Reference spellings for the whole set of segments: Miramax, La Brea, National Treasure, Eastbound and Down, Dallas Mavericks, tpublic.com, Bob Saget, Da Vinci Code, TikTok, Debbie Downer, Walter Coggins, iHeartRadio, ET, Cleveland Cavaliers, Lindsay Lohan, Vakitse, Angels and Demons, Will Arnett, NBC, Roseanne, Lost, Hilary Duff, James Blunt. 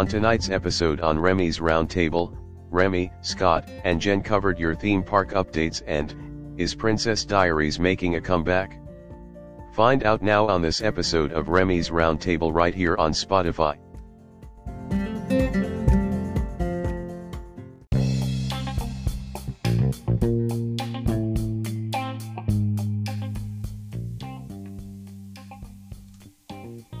On tonight's episode on Remy's Roundtable, Remy, Scott, and Jen covered your theme park updates and, is Princess Diaries making a comeback? Find out now on this episode of Remy's Roundtable right here on Spotify.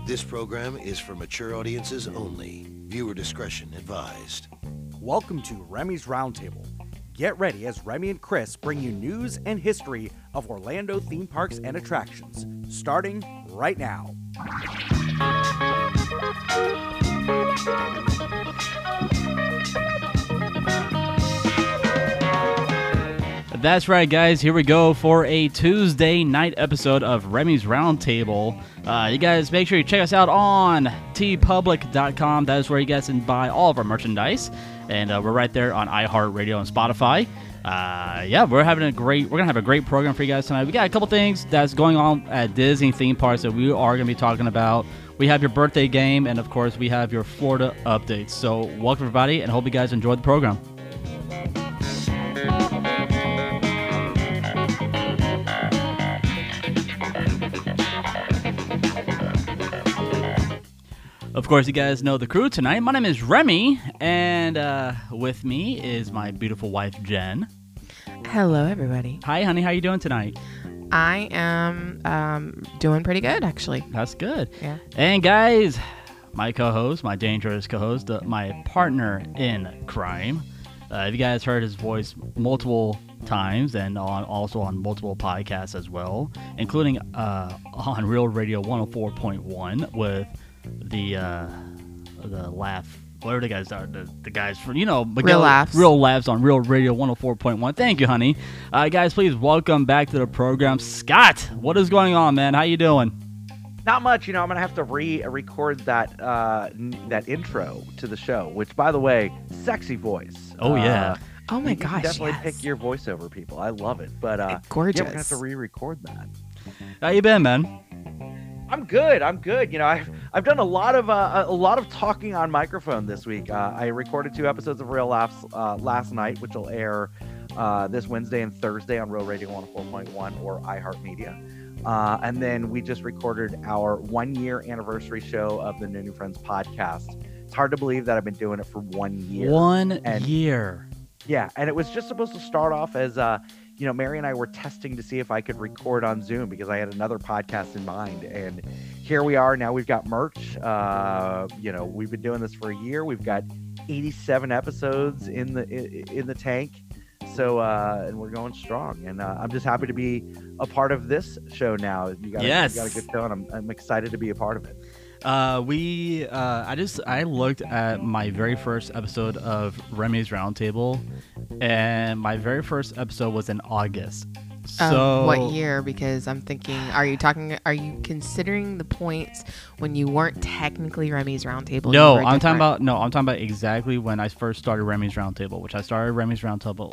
This program is for mature audiences only. Viewer discretion advised. Welcome to Remy's Roundtable. Get ready as Remy and Chris bring you news and history of Orlando theme parks and attractions, starting right now. That's right, guys. Here we go for a Tuesday night episode of Remy's Roundtable. You guys make sure you check us out on tpublic.com. That is where you guys can buy all of our merchandise. And we're right there on iHeartRadio and Spotify. We're gonna have a great program for you guys tonight. We got a couple things that's going on at Disney theme parks that we are gonna be talking about. We have your birthday game, and of course, we have your Florida updates. So welcome everybody, and hope you guys enjoyed the program. Of course, you guys know the crew tonight. My name is Remy, and with me is my beautiful wife, Jen. Hello, everybody. Hi, honey. How you doing tonight? I am doing pretty good, actually. That's good. Yeah. And guys, my co-host, my dangerous co-host, my partner in crime. If you guys heard his voice multiple times and also on multiple podcasts as well, including on Real Radio 104.1 with the laugh, whatever the guys are, the guys from, you know, Miguel, Real Laughs on Real Radio 104.1. Thank you, honey. Guys, please welcome back to the program, Scott. What is going on, man? How you doing? Not much, you know. I'm gonna have to record that that intro to the show, which, by the way, sexy voice. Oh yeah. Oh my gosh. Definitely yes. Pick your voiceover people. I love it. But gorgeous. Yeah, we're gonna have to re-record that. How you been, man? I'm good. You know, I've done a lot of talking on microphone this week. I recorded 2 episodes of Real Laughs last night, which will air this Wednesday and Thursday on Real Radio 104.1 or iHeartMedia. And then we just recorded our 1-year anniversary show of the No New Friends podcast. It's hard to believe that I've been doing it for 1 year. Yeah, and it was just supposed to start off as you know, Mary and I were testing to see if I could record on Zoom because I had another podcast in mind. And here we are. Now we've got merch. You know, we've been doing this for a year. We've got 87 episodes in the tank. So, and we're going strong. And I'm just happy to be a part of this show now. You got a good show, and I'm excited to be a part of it. I looked at my very first episode of Remy's Roundtable, and my very first episode was in August. So what year? Because I'm thinking, are you considering the points when you weren't technically Remy's Roundtable? I'm talking about exactly when I first started Remy's Roundtable, which I started Remy's Roundtable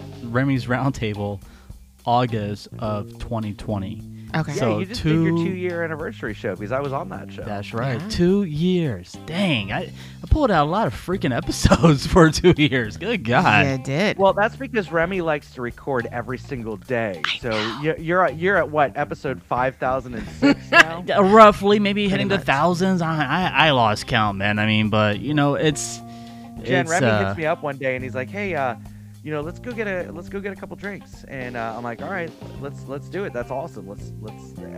August of 2020. Okay. Yeah, so you just did your 2-year anniversary show because I was on that show. That's right. Yeah. 2 years. Dang. I pulled out a lot of freaking episodes for 2 years. Good God. Yeah, I did. Well, that's because Remy likes to record every single day. You're at what, episode 5,006 now? Roughly, maybe pretty hitting much the thousands. I lost count, man. I mean, but you know, it's Remy hits me up one day and he's like, "Hey, you know, let's go get a couple drinks," and I'm like, "All right, let's do it. That's awesome. Let's.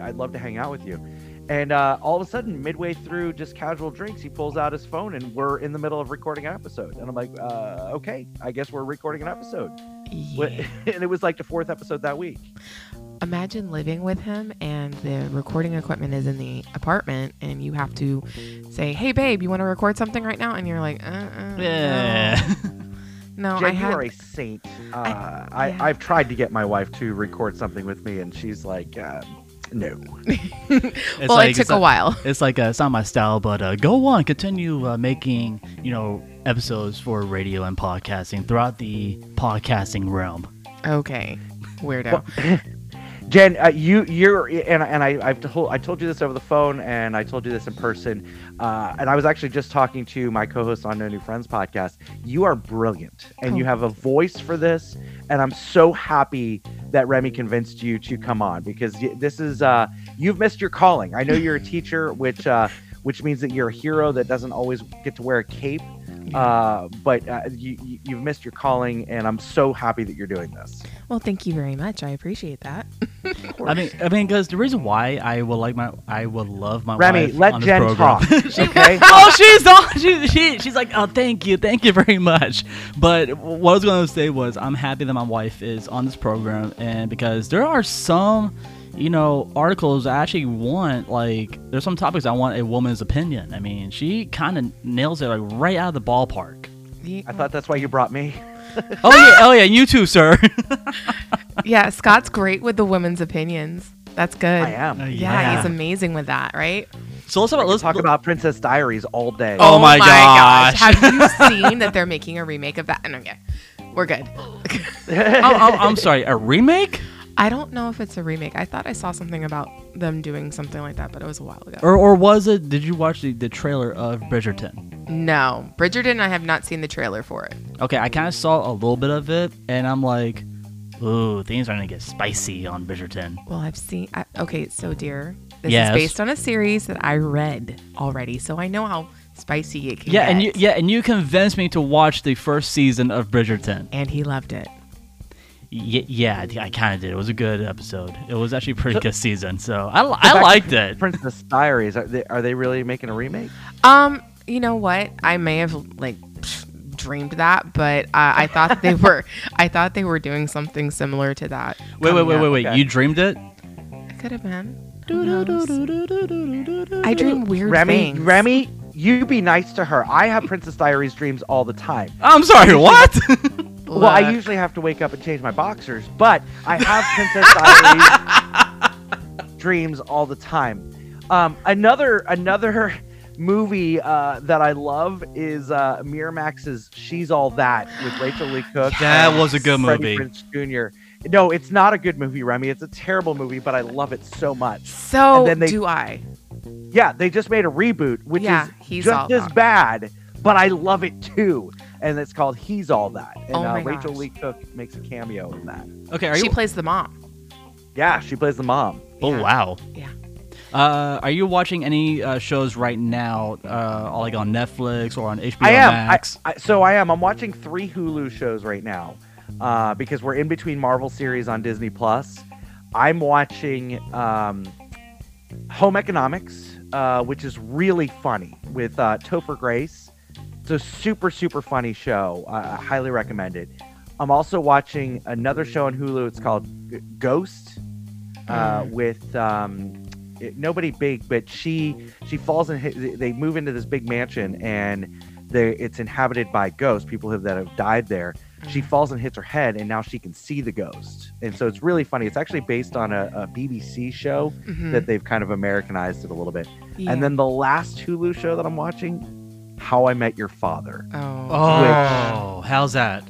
I'd love to hang out with you." And all of a sudden, midway through just casual drinks, he pulls out his phone, and we're in the middle of recording an episode. And I'm like, "Okay, I guess we're recording an episode." Yeah. And it was like the 4th episode that week. Imagine living with him and the recording equipment is in the apartment and you have to say, "Hey, babe, you want to record something right now?" And you're like, yeah. No. No, Jen, you are a saint. I've tried to get my wife to record something with me, and she's like, no. Well, it took a while. It's like, it's not my style, but go on. Continue making, you know, episodes for radio and podcasting throughout the podcasting realm. Okay. Weirdo. Well, Jen, I told you this over the phone, and I told you this in person, and I was actually just talking to my co-host on No New Friends podcast. You are brilliant, and you have a voice for this, and I'm so happy that Remy convinced you to come on, because this is you've missed your calling. I know you're a teacher, which means that you're a hero that doesn't always get to wear a cape. But you've missed your calling, and I'm so happy that you're doing this. Well, thank you very much. I appreciate that. I mean, because the reason why I will love my Remy, wife let on Jen this program. Talk. Okay. Oh, she's like, oh, thank you very much. But what I was going to say was, I'm happy that my wife is on this program, and because there are some, articles I actually want, there's some topics I want a woman's opinion. I mean, she kind of nails it, right out of the ballpark. I thought that's why you brought me. Oh, yeah, you too, sir. Yeah, Scott's great with the women's opinions. That's good. I am. Yeah, he's amazing with that, right? So let's talk about Princess Diaries all day. Oh my gosh. Have you seen that they're making a remake of that? And okay, we're good. I'm sorry, a remake? I don't know if it's a remake. I thought I saw something about them doing something like that, but it was a while ago. Or was it? Did you watch the trailer of Bridgerton? No. Bridgerton, I have not seen the trailer for it. Okay, I kind of saw a little bit of it, and I'm like, ooh, things are going to get spicy on Bridgerton. Well, I've seen... This is based on a series that I read already, so I know how spicy it can get. And you convinced me to watch the first season of Bridgerton. And he loved it. Yeah, I kind of did. It was a good episode. It was actually a pretty good season, so I liked it. Princess Diaries, are they really making a remake? You know what? I may have dreamed that, but I thought they were. I thought they were doing something similar to that. Wait! Okay. You dreamed it? It could have been. I dream weird things. Remy, you be nice to her. I have Princess Diaries dreams all the time. I'm sorry. What? Well, I usually have to wake up and change my boxers, but I have Princess Diaries dreams all the time. Another movie that I love is Miramax's She's All That with Rachel Lee Cook. That was a good movie. Prince Jr. No, it's not a good movie, Remy. It's a terrible movie, but I love it so much. So do I. Yeah, they just made a reboot, which is just as bad, but I love it too. And it's called He's All That. And Rachel Lee Cook makes a cameo in that. Okay, she plays the mom. Yeah, she plays the mom. Yeah. Oh, wow. Yeah. Are you watching any shows right now, like on Netflix or on HBO Max? I am. I'm watching 3 Hulu shows right now because we're in between Marvel series on Disney+. I'm watching Home Economics, which is really funny, with Topher Grace. It's a super, super funny show. I highly recommend it. I'm also watching another show on Hulu. It's called Ghost with nobody big, but she falls in. They move into this big mansion, and it's inhabited by ghosts, people that have died there. She falls and hits her head, and now she can see the ghost. And so it's really funny. It's actually based on a BBC show that they've kind of Americanized it a little bit. Yeah. And then the last Hulu show that I'm watching, How I Met Your Father. Oh, how's that?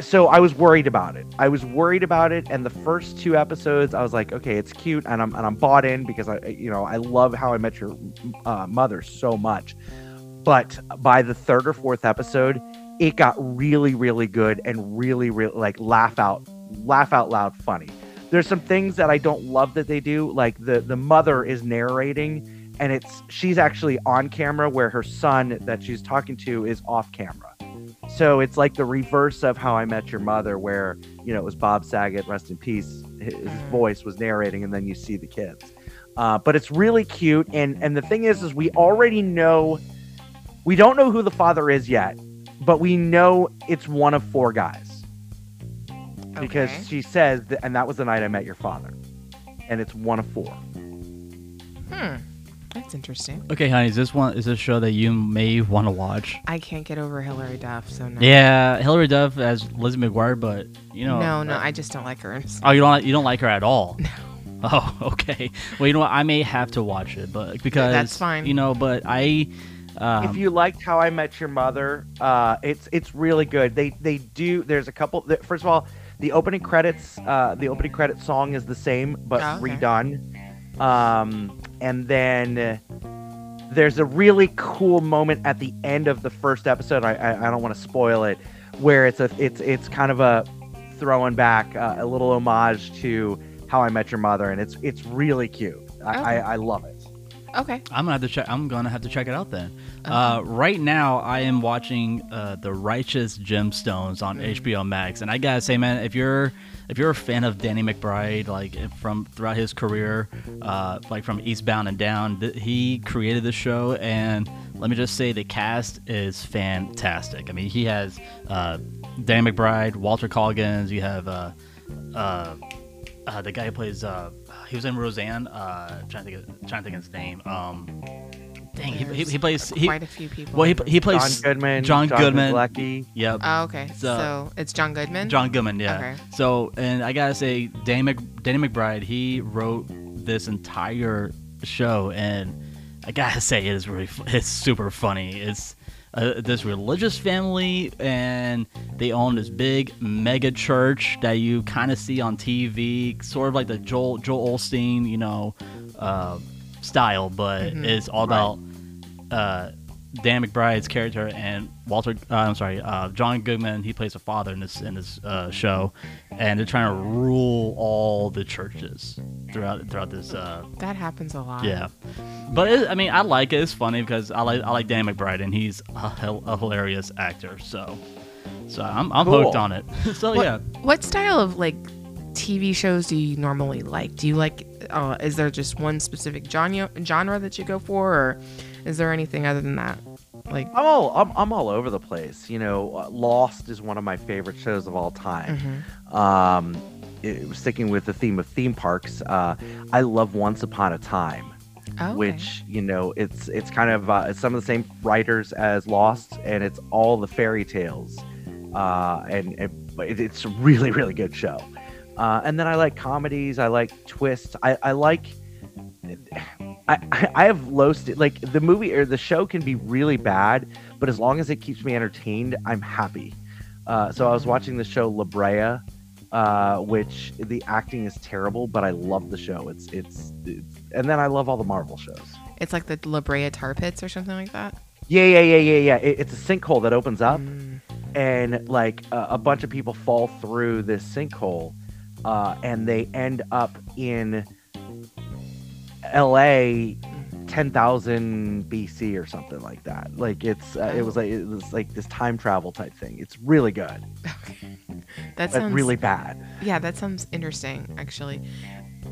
So I was worried about it. And the first 2 episodes, I was like, okay, it's cute, and I'm bought in because I love How I Met Your Mother so much. But by the 3rd or 4th episode, it got really, really good and really, really laugh out loud funny. There's some things that I don't love that they do, like the mother is narrating. And she's actually on camera where her son that she's talking to is off camera. So it's like the reverse of How I Met Your Mother, where, it was Bob Saget, rest in peace, his voice was narrating, and then you see the kids. But it's really cute. And the thing is we already know, we don't know who the father is yet, but we know it's one of 4 guys. Okay. Because she says, and that was the night I met your father. And it's one of 4. That's interesting. Okay, honey, is this a show that you may want to watch? I can't get over Hilary Duff, so no. Yeah, Hilary Duff as Lizzie McGuire, but No, I just don't like her. Oh, you don't like her at all? No. Oh, okay. Well, you know what? I may have to watch it, but because that's fine. But I. If you liked How I Met Your Mother, it's really good. There's a couple. First of all, The opening credits song is the same but redone. And then there's a really cool moment at the end of the first episode. I don't want to spoil it, where it's kind of a throwing back, a little homage to How I Met Your Mother, and it's really cute. I love it. Okay, I'm gonna have to check it out then. Okay. Right now, I am watching The Righteous Gemstones on HBO Max, and I gotta say, man, if you're a fan of Danny McBride, like from throughout his career, like from Eastbound and Down, he created the show, and let me just say, the cast is fantastic. I mean, he has Danny McBride, Walter Coggins. You have the guy who plays. He was in Roseanne. Trying to think of his name. Dang, he plays quite a few people. Well, he plays John Goodman. Blackie. Yep. Oh, okay. So it's John Goodman. John Goodman. Yeah. Okay. So, and I gotta say, Danny McBride, he wrote this entire show, and I gotta say, it is really, it's super funny. It's this religious family, and they own this big mega church that you kind of see on TV, sort of like the Joel Osteen, style, but it's all about Dan McBride's character and John Goodman. He plays a father in this show, and they're trying to rule all the churches throughout this. That happens a lot. Yeah, but I like it. It's funny because I like Dan McBride, and he's a hilarious actor. So I'm cool. Hooked on it. What style of TV shows do you normally like? Do you like? Is there just one specific genre that you go for, or is there anything other than that? I'm all over the place. Lost is one of my favorite shows of all time. Mm-hmm. Sticking with the theme of theme parks, I love Once Upon a Time, which it's kind of it's some of the same writers as Lost, and it's all the fairy tales, and it's a really, really good show. And then I like comedies. I like twists. I have low the movie or the show can be really bad, but as long as it keeps me entertained, I'm happy. So I was watching the show La Brea, which the acting is terrible, but I love the show. It's and then I love all the Marvel shows. It's like the La Brea tar pits or something like that. Yeah. It's a sinkhole that opens up, and a bunch of people fall through this sinkhole, and they end up in LA 10,000 BC or something like that. It was this time travel type thing. It's really good. Okay. That sounds really bad. Yeah, that sounds interesting actually.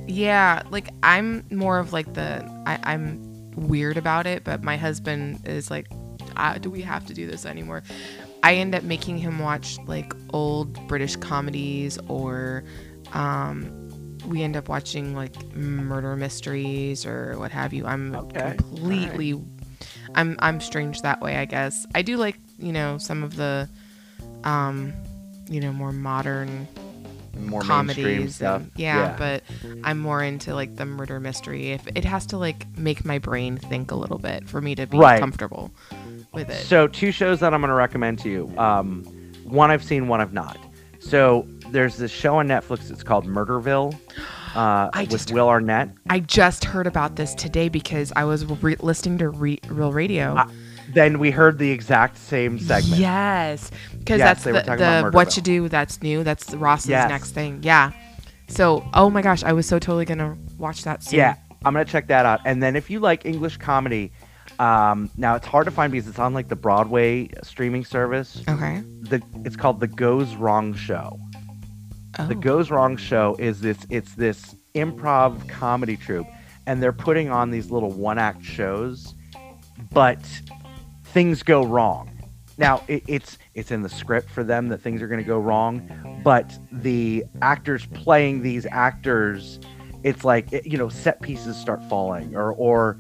Yeah, I'm more of I'm weird about it, but my husband is like, do we have to do this anymore? I end up making him watch old British comedies, or we end up watching murder mysteries or what have you. I'm strange that way, I guess. I do like, some of the, more modern, more comedies and stuff. Yeah, but I'm more into the murder mystery. If it has to make my brain think a little bit for me to be comfortable with it. So 2 shows that I'm going to recommend to you. One I've seen, one I've not. So there's this show on Netflix. It's called Murderville with Will Arnett. I just heard about this today because I was listening to Real Radio. Then we heard the exact same segment. Yes, because that's the What You Do That's New. That's Ross's next thing. Yeah. So, oh my gosh, I was so totally gonna watch that soon. Yeah, I'm gonna check that out. And then if you like English comedy, now it's hard to find because it's on the Broadway streaming service. Okay. It's called The Goes Wrong Show. Oh. The Goes Wrong Show is this improv comedy troupe, and they're putting on these little one-act shows, but things go wrong. Now, it's in the script for them that things are going to go wrong, but the actors playing these actors, it's set pieces start falling, or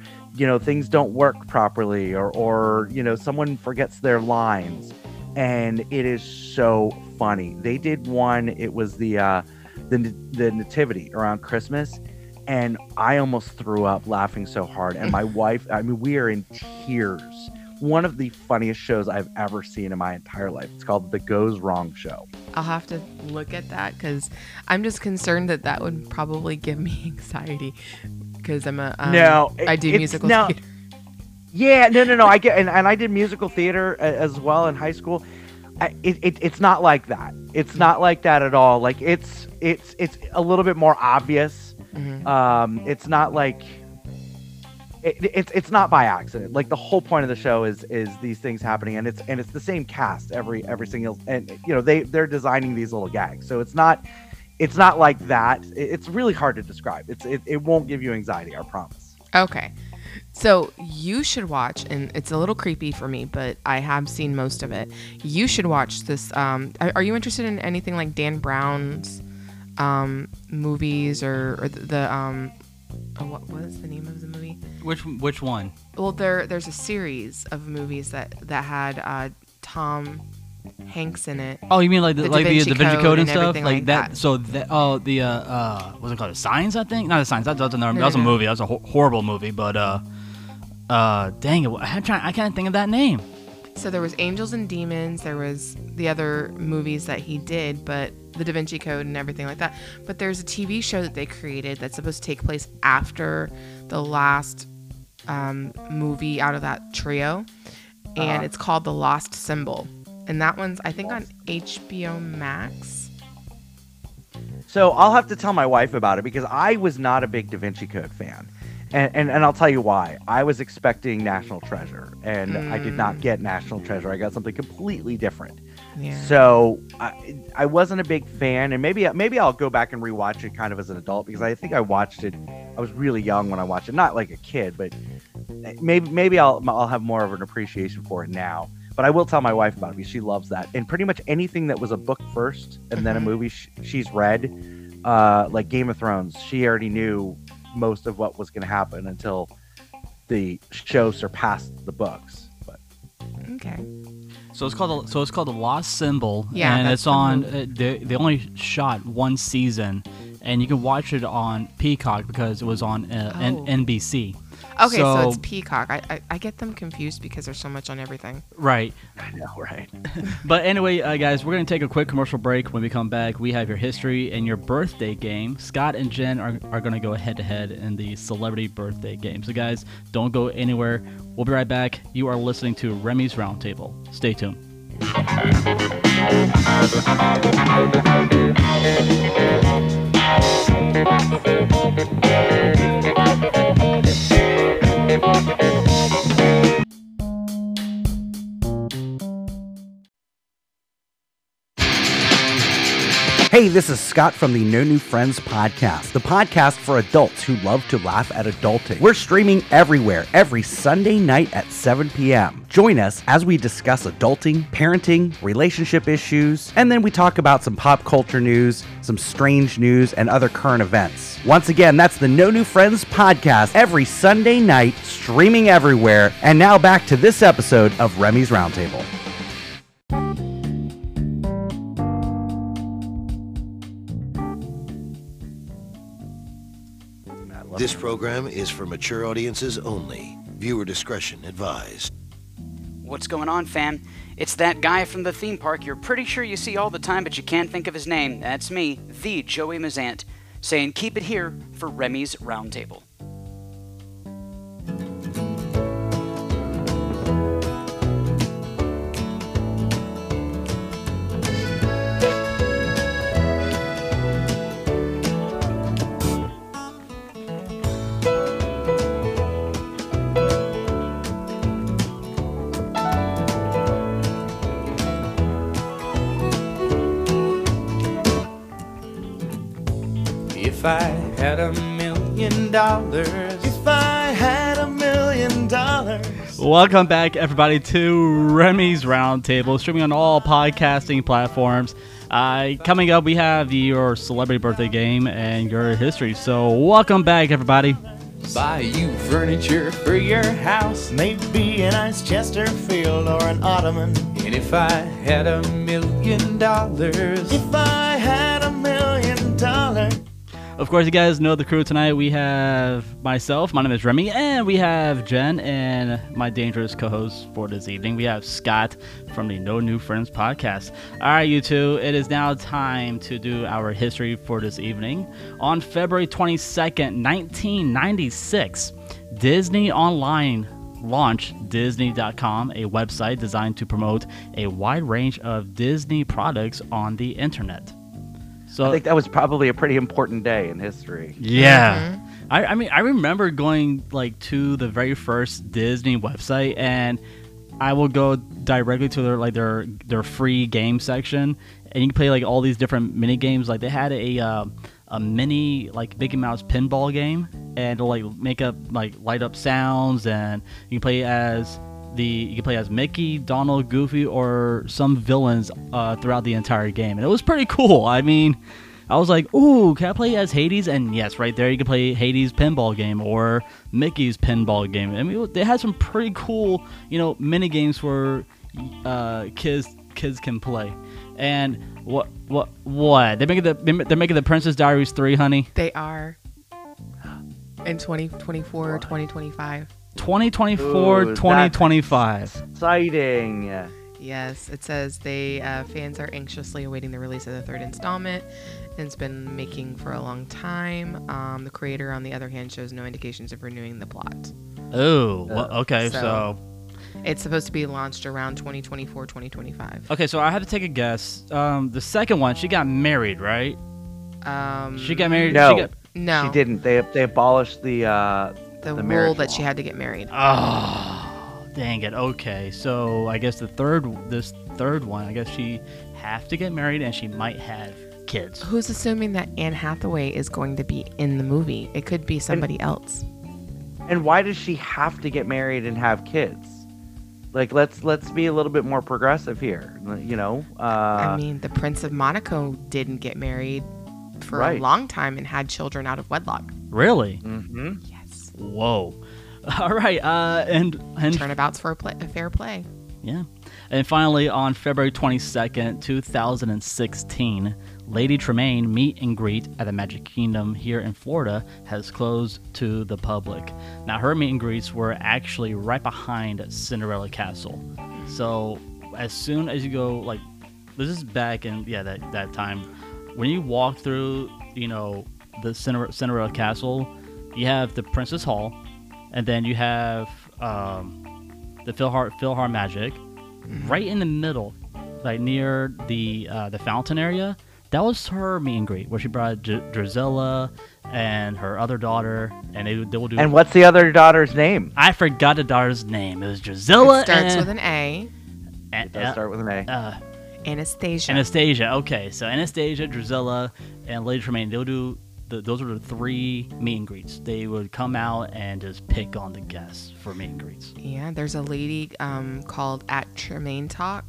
things don't work properly, or someone forgets their lines. And it is so funny. They did one. It was the nativity around Christmas, and I almost threw up laughing so hard. And my wife, we are in tears. One of the funniest shows I've ever seen in my entire life. It's called The Goes Wrong Show. I'll have to look at that because I'm just concerned that that would probably give me anxiety because I'm a I do musical theater. Yeah, no. I get and I did musical theater as well in high school. It's not like that. It's not like that at all. Like it's a little bit more obvious. Mm-hmm. It's not like it's not by accident. Like the whole point of the show is these things happening, and it's the same cast every single, and you know they're designing these little gags. So it's not like that. It's really hard to describe. It won't give you anxiety. I promise. Okay. So you should watch, and it's a little creepy for me, but I have seen most of it. You should watch this. Are you interested in anything like Dan Brown's movies or the what was the name of the movie? Which one? Well, there's a series of movies that had Tom Hanks in it. Oh, you mean like the Da Vinci Code and stuff like that? So was it called a Signs? I think not a Signs. That's another. No, that was a movie. That was a horrible movie. But dang it! I can't think of that name. So there was Angels and Demons. There was the other movies that he did, but the Da Vinci Code and everything like that. But there's a TV show that they created that's supposed to take place after the last movie out of that trio, and it's called The Lost Symbol. And that one's, I think, on HBO Max. So I'll have to tell my wife about it because I was not a big Da Vinci Code fan. And I'll tell you why. I was expecting National Treasure, and I did not get National Treasure. I got something completely different. Yeah. So I wasn't a big fan. And maybe I'll go back and rewatch it kind of as an adult because I think I watched it. I was really young when I watched it. Not like a kid, but maybe I'll have more of an appreciation for it now. But I will tell my wife about it because she loves that. And pretty much anything that was a book first and then a movie she's read, like Game of Thrones, she already knew most of what was going to happen until the show surpassed the books. But okay. So it's called The Lost Symbol, yeah, and it's on. They only shot one season, and you can watch it on Peacock because it was on NBC. Okay, so it's Peacock. I get them confused because there's so much on everything. Right. I know, right. But anyway, guys, we're going to take a quick commercial break. When we come back, we have your history and your birthday game. Scott and Jen are going to go head-to-head in the celebrity birthday game. So, guys, don't go anywhere. We'll be right back. You are listening to Remy's Roundtable. Stay tuned. Hey, this is Scott from the No New Friends podcast, the podcast for adults who love to laugh at adulting. We're streaming everywhere every Sunday night at 7 p.m. Join us as we discuss adulting, parenting, relationship issues, and then we talk about some pop culture news, some strange news, and other current events. Once again, that's the No New Friends podcast every Sunday night, streaming everywhere. And now back to this episode of Remy's Roundtable. This program is for mature audiences only. Viewer discretion advised. What's going on, fam? It's that guy from the theme park you're pretty sure you see all the time, but you can't think of his name. That's me, the Joey Mazant, saying keep it here for Remy's Roundtable. If I had $1 million. If I had $1 million. Welcome back, everybody, to Remy's Roundtable, streaming on all podcasting platforms. Coming up, we have your celebrity birthday game and your history. So welcome back, everybody. Buy you furniture for your house, maybe a nice Chesterfield or an ottoman. And if I had $1 million. If I had $1 million. Of course, you guys know the crew tonight. We have myself, my name is Remy, and we have Jen and my dangerous co-host for this evening. We have Scott from the No New Friends podcast. All right, you two, it is now time to do our history for this evening. On February 22nd, 1996, Disney Online launched Disney.com, a website designed to promote a wide range of Disney products on the internet. So, I think that was probably a pretty important day in history. Yeah. Mm-hmm. I mean, I remember going like to the very first Disney website, and I will go directly to their free game section, and you can play like all these different mini games. Like they had a mini like Mickey Mouse pinball game, and it'll like make up like light up sounds, and you can play as Mickey, Donald, Goofy, or some villains throughout the entire game. And it was pretty cool. I mean, I was like, ooh, can I play as Hades? And yes, right there, you can play Hades' pinball game or Mickey's pinball game. I mean, they had some pretty cool, you know, mini games where kids can play. And what? They're making the Princess Diaries 3, honey? They are. In 2024, 2025. 2024, 2025. Exciting. Yes, it says fans are anxiously awaiting the release of the third installment, and it's been making for a long time. The creator, on the other hand, shows no indications of renewing the plot. Oh, well, okay, so it's supposed to be launched around 2024, 2025. Okay, so I have to take a guess. The second one, she got married, right? She got married. No, she didn't. They abolished the rule that she had to get married. Oh, dang it. Okay, so I guess this third one, I guess she have to get married and she might have kids. Who's assuming that Anne Hathaway is going to be in the movie? It could be somebody else. And why does she have to get married and have kids? Like, let's be a little bit more progressive here, you know? I mean, the Prince of Monaco didn't get married for a long time and had children out of wedlock. Really? Mm-hmm. Yeah. Whoa. All right. And turnabouts for a fair play. Yeah. And finally, on February 22nd, 2016, Lady Tremaine meet and greet at the Magic Kingdom here in Florida has closed to the public. Now, her meet and greets were actually right behind Cinderella Castle. So as soon as you go, like, this is back in, that time. When you walk through, you know, the Cinderella Castle, you have the Princess Hall, and then you have the PhilharMagic, right in the middle, like near the fountain area. That was her meet and greet, where she brought Drizella and her other daughter, and they will do. And what's the other daughter's name? I forgot the daughter's name. It was Drizella. It starts with an A. It does start with an A. Anastasia. Anastasia. Okay, so Anastasia, Drizella, and Lady Tremaine. They'll do. Those were the three meet and greets. They would come out and just pick on the guests for meet and greets. Yeah, there's a lady called @TremaineTalk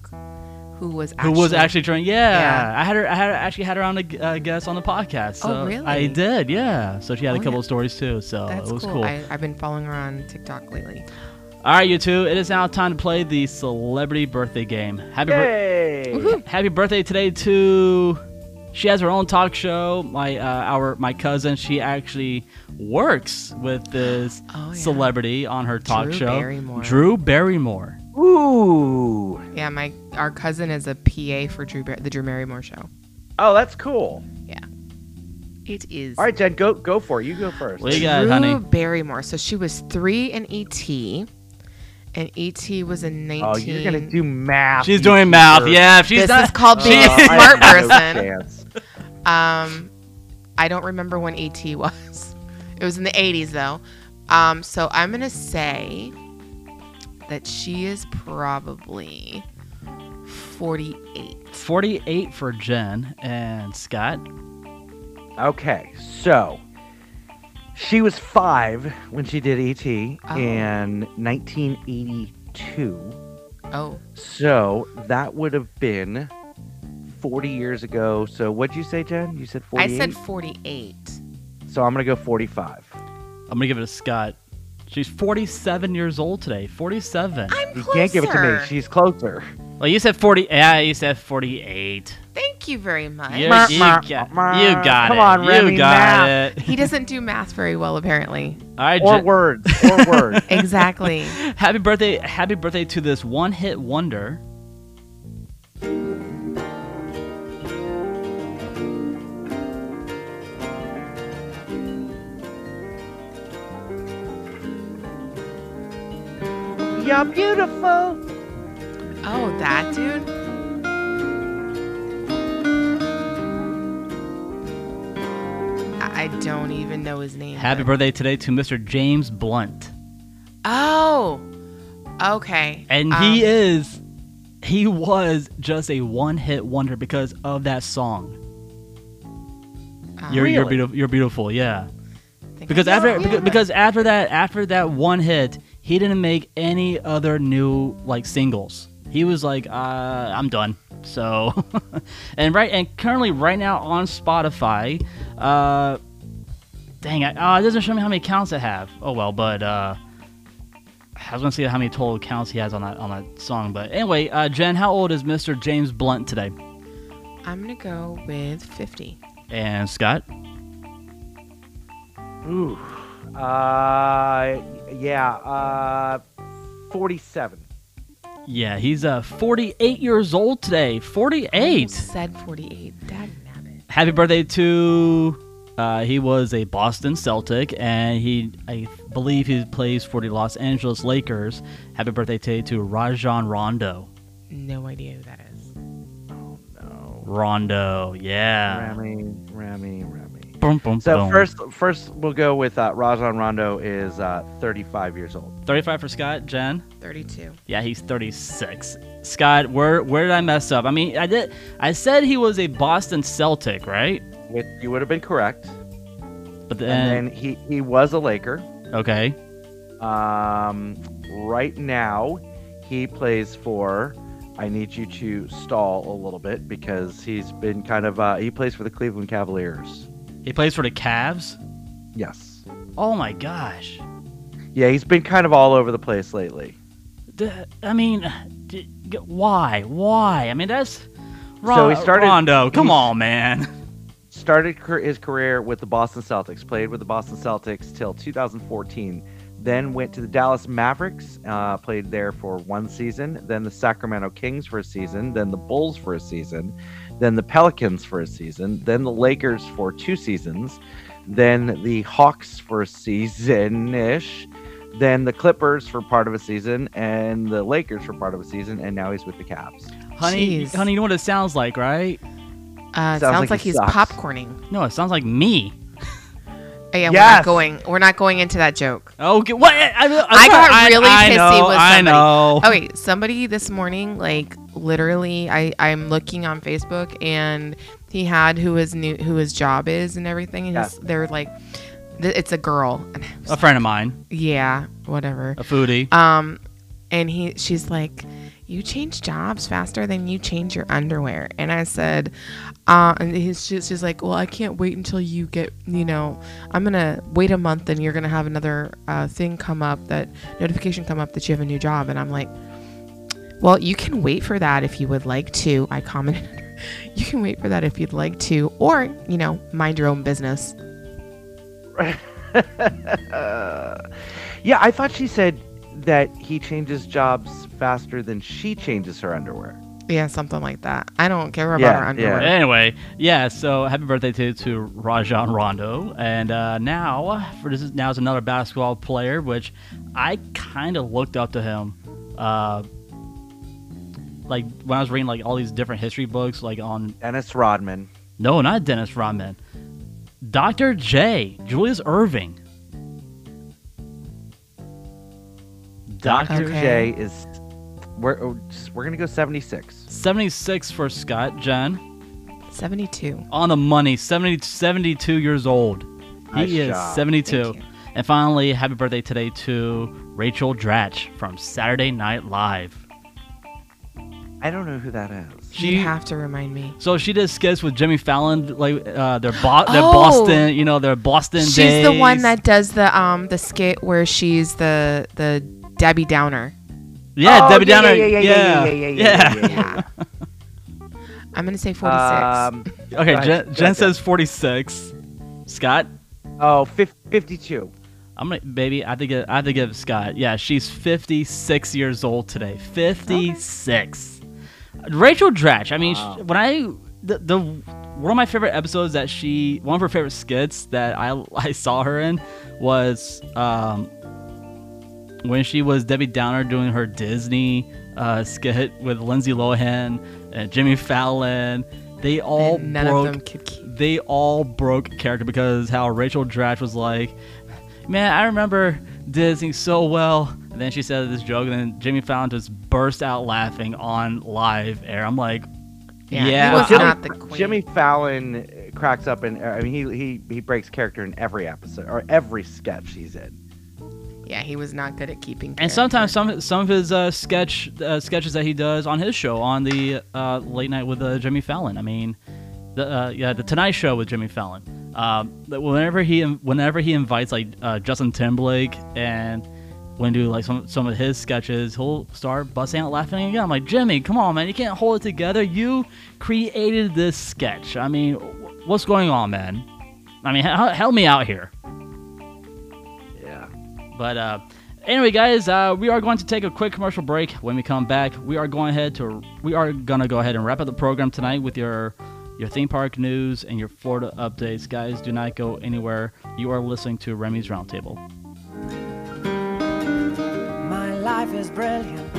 who was actually Tremaine. Yeah. I actually had her on a guest on the podcast. So oh, really? I did. Yeah. So she had a couple of stories too. So that's it was cool. I've been following her on TikTok lately. All right, you two. It is now time to play the celebrity birthday game. Happy birthday today to. She has her own talk show. My cousin, she actually works with this celebrity on her talk show. Drew Barrymore. Ooh. Yeah, our cousin is a PA for the Drew Barrymore show. Oh, that's cool. Yeah. It is. All right, Jen, go for it. You go first. What do you got, honey? Drew Barrymore. So she was 3 in ET. And E.T. was in 19... Oh, you're going to do math. She's doing math. Yeah, if she's this is called being a smart person. No I don't remember when E.T. was. It was in the 80s, though. So I'm going to say that she is probably 48. 48 for Jen and Scott. Okay, so... She was 5 when she did ET in 1982. Oh. So that would have been 40 years ago. So what'd you say, Jen? You said 48? I said 48. So I'm going to go 45. I'm going to give it to Scott. She's 47 years old today. 47. I'm closer. You can't give it to me. She's closer. Well, you said 48. Thank Thank you very much. You got it. Come on, Remy, math. He doesn't do math very well, apparently. Or words. Exactly. Happy birthday to this one-hit wonder. You're beautiful. Oh, that dude. I don't even know his name. Happy birthday today to Mr. James Blunt. Oh, okay. And he was just a one-hit wonder because of that song. You're beautiful, yeah. Because after that one hit, he didn't make any other new singles. He was like, I'm done. So, and currently right now on Spotify, it doesn't show me how many accounts I have. Oh well, but I was gonna see how many total accounts he has on that song. But anyway, Jen, how old is Mr. James Blunt today? I'm gonna go with 50. And Scott? Ooh. 47. Yeah, he's 48 years old today. 48. I said 48. Dadnabbit. Happy birthday to. He was a Boston Celtic, and I believe he plays for the Los Angeles Lakers. Happy birthday today to Rajon Rondo. No idea who that is. Oh no. Rondo. Yeah. Remy. Boom. First, we'll go with Rajon Rondo is 35 years old. 35 for Scott. Jen? 32. Yeah, he's 36. Scott, where did I mess up? I mean, I said he was a Boston Celtic, right? You would have been correct. But then he was a Laker. Okay. Right now, he plays for. I need you to stall a little bit because he's been kind of. He plays for the Cleveland Cavaliers. He plays for the Cavs? Yes. Oh, my gosh. Yeah, he's been kind of all over the place lately. Why? I mean, that's Rondo. Come on, man. Started his career with the Boston Celtics, played with the Boston Celtics till 2014, then went to the Dallas Mavericks, played there for one season, then the Sacramento Kings for a season, then the Bulls for a season, then the Pelicans for a season, then the Lakers for two seasons, then the Hawks for a season-ish, then the Clippers for part of a season, and the Lakers for part of a season, and now he's with the Cavs. Honey, you know what it sounds like, right? Sounds like he's popcorning. No, it sounds like me. Yeah, yes. We're not going into that joke. Okay, what? I got really pissy with somebody. I know. Okay, somebody this morning, literally, I'm looking on Facebook, and he had who his job is and everything. And yes. They're like, it's a girl. A friend of mine. Yeah, whatever. A foodie. And she's like, you change jobs faster than you change your underwear. And I said, and she's like, well, I can't wait until you get, I'm going to wait a month and you're going to have another notification come up that you have a new job. And I'm like, well, you can wait for that if you would like to. I commented, you can wait for that if you'd like to, or, mind your own business. Yeah, I thought she said that he changes jobs faster than she changes her underwear. Yeah, something like that. I don't care about her underwear. Yeah. Anyway, so happy birthday to Rajon Rondo. And now is another basketball player, which I kind of looked up to him. When I was reading all these different history books, on Dennis Rodman. No, not Dennis Rodman. Dr. J. Julius Irving. Dr. J is. We're gonna go 76. 76 for Scott. Jen? 72. On the money. 72 years old. Nice job. 72. And finally, happy birthday today to Rachel Dratch from Saturday Night Live. I don't know who that is. You have to remind me. So she did skits with Jimmy Fallon, Boston, their Boston. She's days. The one that does the skit where she's the Debbie Downer. Yeah, Debbie Downer. Yeah. I'm going to say 46. Okay, Jen says 46. Scott? Oh, 52. I have to give Scott. Yeah, she's 56 years old today. 56. Okay. Rachel Dratch. I mean, wow. One of my favorite episodes that one of her favorite skits that I saw her in was when she was Debbie Downer doing her Disney skit with Lindsay Lohan and Jimmy Fallon. They all broke character because how Rachel Dratch was like, man, I remember Disney so well. And then she said this joke, and then Jimmy Fallon just burst out laughing on live air. I'm like, yeah. Jimmy Fallon cracks up, and I mean, he breaks character in every episode or every sketch he's in. Yeah, he was not good at keeping character. And sometimes some of his sketches that he does on his show on the late night with Jimmy Fallon. I mean, the Tonight Show with Jimmy Fallon. Whenever he invites like Justin Timberlake and when do like some of his sketches, he'll start busting out laughing again. I'm like, Jimmy, come on, man, you can't hold it together. You created this sketch. I mean, what's going on, man? I mean, help me out here. But anyway, guys, we are going to take a quick commercial break. When we come back, we are gonna go ahead and wrap up the program tonight with your theme park news and your Florida updates. Guys, do not go anywhere. You are listening to Remy's Roundtable. My life is brilliant.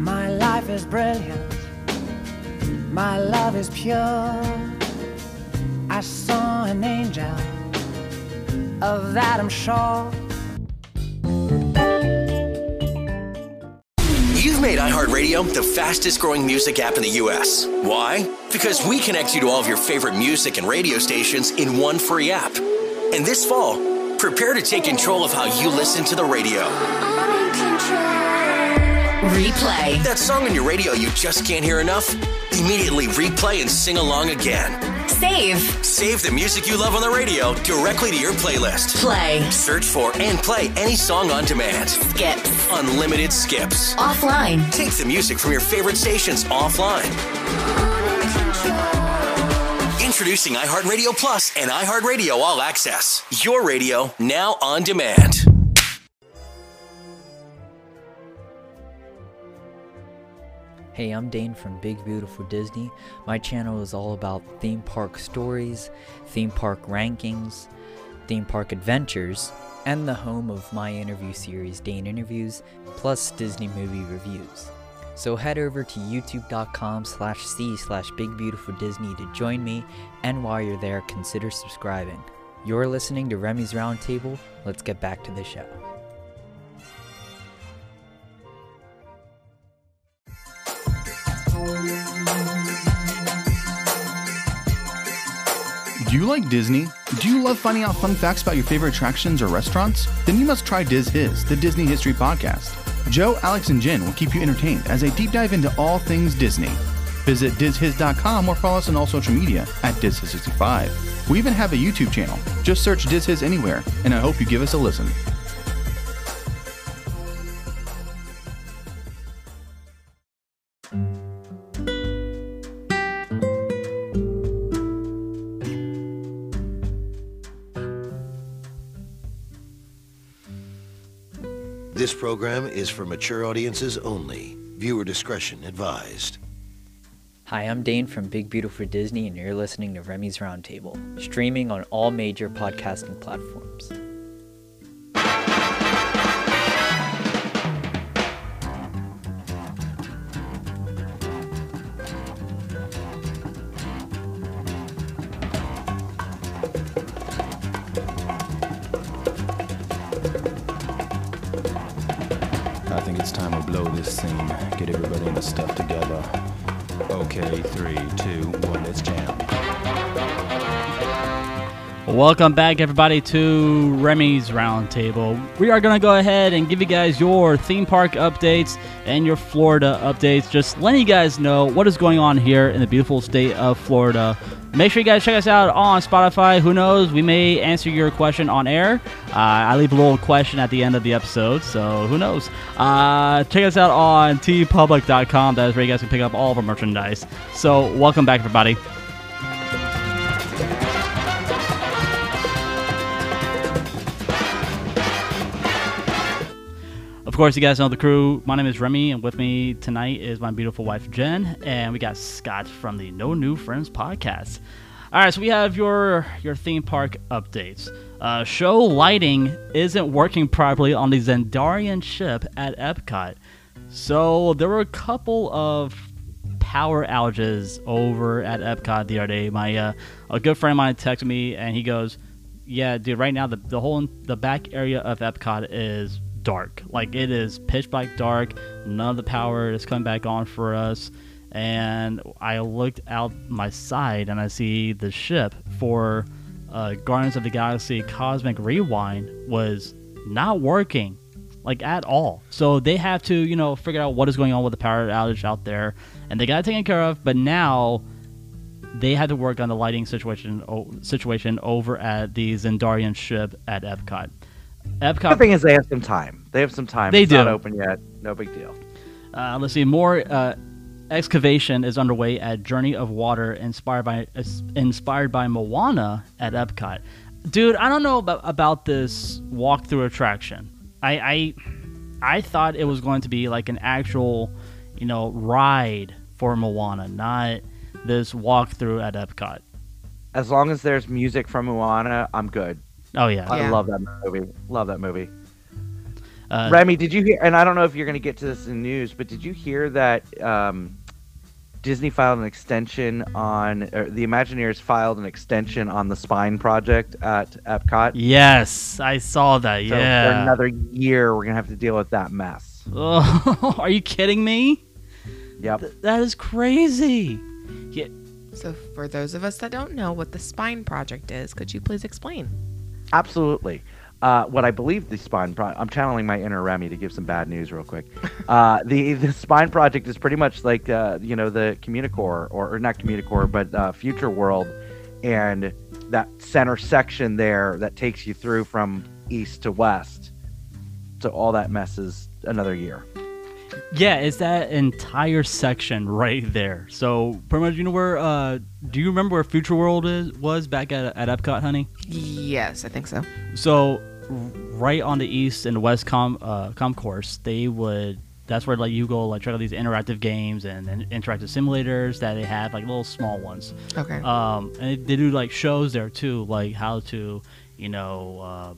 My life is brilliant. My love is pure. I saw an angel, of that I'm sure. You've made iHeartRadio the fastest growing music app in the U.S. Why? Because we connect you to all of your favorite music and radio stations in one free app. And this fall, prepare to take control of how you listen to the radio. I'm in control. Replay. That song on your radio you just can't hear enough? Immediately replay and sing along again. Save the music you love on the radio directly to your playlist. Play. Search for and play any song on demand. Skip. Unlimited skips. Offline. Take the music from your favorite stations offline. Introducing iHeartRadio Plus and iHeartRadio All Access. Your radio now on demand. Hey, I'm Dane from Big Beautiful Disney. My channel is all about theme park stories, theme park rankings, theme park adventures, and the home of my interview series, Dane Interviews, plus Disney movie reviews. So head over to youtube.com/c/Big Beautiful Disney to join me, and while you're there, consider subscribing. You're listening to Remy's Roundtable. Let's get back to the show. Do you like Disney? Do you love finding out fun facts about your favorite attractions or restaurants? Then you must try Diz His, the Disney History Podcast. Joe, Alex, and Jen will keep you entertained as they deep dive into all things Disney. Visit DizHiz.com or follow us on all social media at DizHiz65. We even have a YouTube channel. Just search Diz His anywhere, and I hope you give us a listen. This program is for mature audiences only. Viewer discretion advised. Hi, I'm Dane from Big Beautiful Disney, and you're listening to Remy's Roundtable, streaming on all major podcasting platforms. Welcome back, everybody, to Remy's Roundtable. We are going to go ahead and give you guys your theme park updates and your Florida updates, just letting you guys know what is going on here in the beautiful state of Florida Make sure you guys check us out on Spotify. Who knows? We may answer your question on air. I leave a little question at the end of the episode, so who knows? Check us out on tpublic.com. That is where you guys can pick up all of our merchandise. So welcome back, everybody. Of course, you guys know the crew. My name is Remy, and with me tonight is my beautiful wife, Jen, and we got Scott from the No New Friends podcast. All right, so we have your theme park updates. Show lighting isn't working properly on the Zendarian ship at Epcot, so there were a couple of power outages over at Epcot the other day. My a good friend of mine texted me, and he goes, "Yeah, dude, right now the whole back area of Epcot is dark. Like, it is pitch black dark. None of the power is coming back on for us." And I looked out my side and I see the ship for Guardians of the Galaxy Cosmic Rewind was not working, like, at all. So they have to, you know, figure out what is going on with the power outage out there, and they got it taken care of. But now they had to work on the lighting situation over at the Zendarian ship at Epcot. The thing is, they have some time. They it's do. Not open yet. No big deal. Let's see. More excavation is underway at Journey of Water, inspired by Moana at Epcot. Dude, I don't know about this walkthrough attraction. I thought it was going to be like an actual, you know, ride for Moana, not this walkthrough at Epcot. As long as there's music from Moana, I'm good. Oh, yeah. I love that movie. Remy, did you hear, and I don't know if you're going to get to this in news, but did you hear that Disney filed an extension the Imagineers filed an extension on the Spine project at Epcot? Yes, I saw that, so for another year, we're going to have to deal with that mess. Oh, are you kidding me? Yep. That is crazy. Yeah. So for those of us that don't know what the Spine project is, could you please explain? Absolutely. What I believe the Spine Project... I'm channeling my inner Remy to give some bad news real quick. The Spine Project is pretty much like, you know, the Communicore, or not Communicore, but Future World, and that center section there that takes you through from east to west. So all that mess is another year. Yeah, it's that entire section right there. So pretty much, you know where? Do you remember where Future World was back at Epcot, honey? Yes, I think so. So right on the east and west concourse, that's where, like, you go, like, check out these interactive games and interactive simulators that they have, like little small ones. Okay. And they do like shows there too, like how to, you know,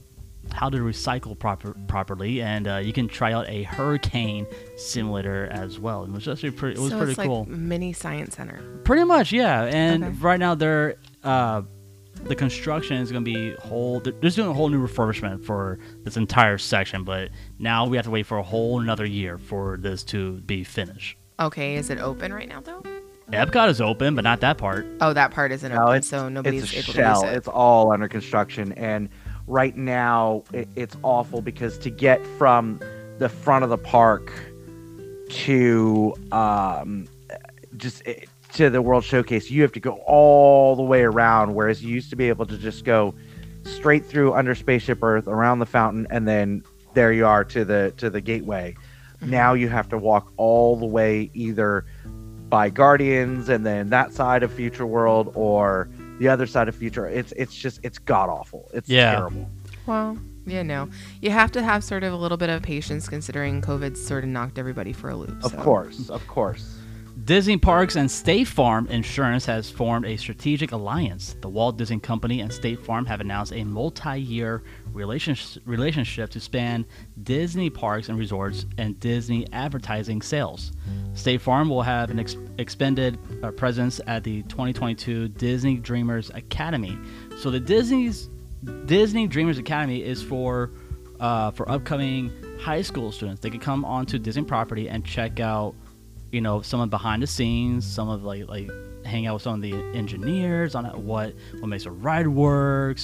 how to recycle properly, and you can try out a hurricane simulator as well. It was actually pretty it's cool. Like mini science center. Pretty much, yeah. And right now, they're the construction is going to be They're doing a whole new refurbishment for this entire section, but now we have to wait for a whole another year for this to be finished. Okay, is it open right now though? Epcot is open, but not that part. Oh, that part isn't open. It's, so nobody's it's a able shell. To use it. It's all under construction, and right now, it's awful because to get from the front of the park to to the World Showcase, you have to go all the way around, whereas you used to be able to just go straight through under Spaceship Earth, around the fountain, and then there you are to the gateway. Now you have to walk all the way either by Guardians and then that side of Future World, or the other side of Future. It's just, it's god-awful. It's terrible. Well, yeah, no. You have to have sort of a little bit of patience considering COVID sort of knocked everybody for a loop. Of course. Disney Parks and State Farm Insurance has formed a strategic alliance. The Walt Disney Company and State Farm have announced a multi-year relationship to span Disney parks and resorts and Disney advertising sales. State Farm will have an expanded presence at the 2022 Disney Dreamers Academy. So the Disney Dreamers Academy is for upcoming high school students. They can come onto Disney property and check out, you know, someone behind the scenes, some of like hang out with some of the engineers on what makes a ride works.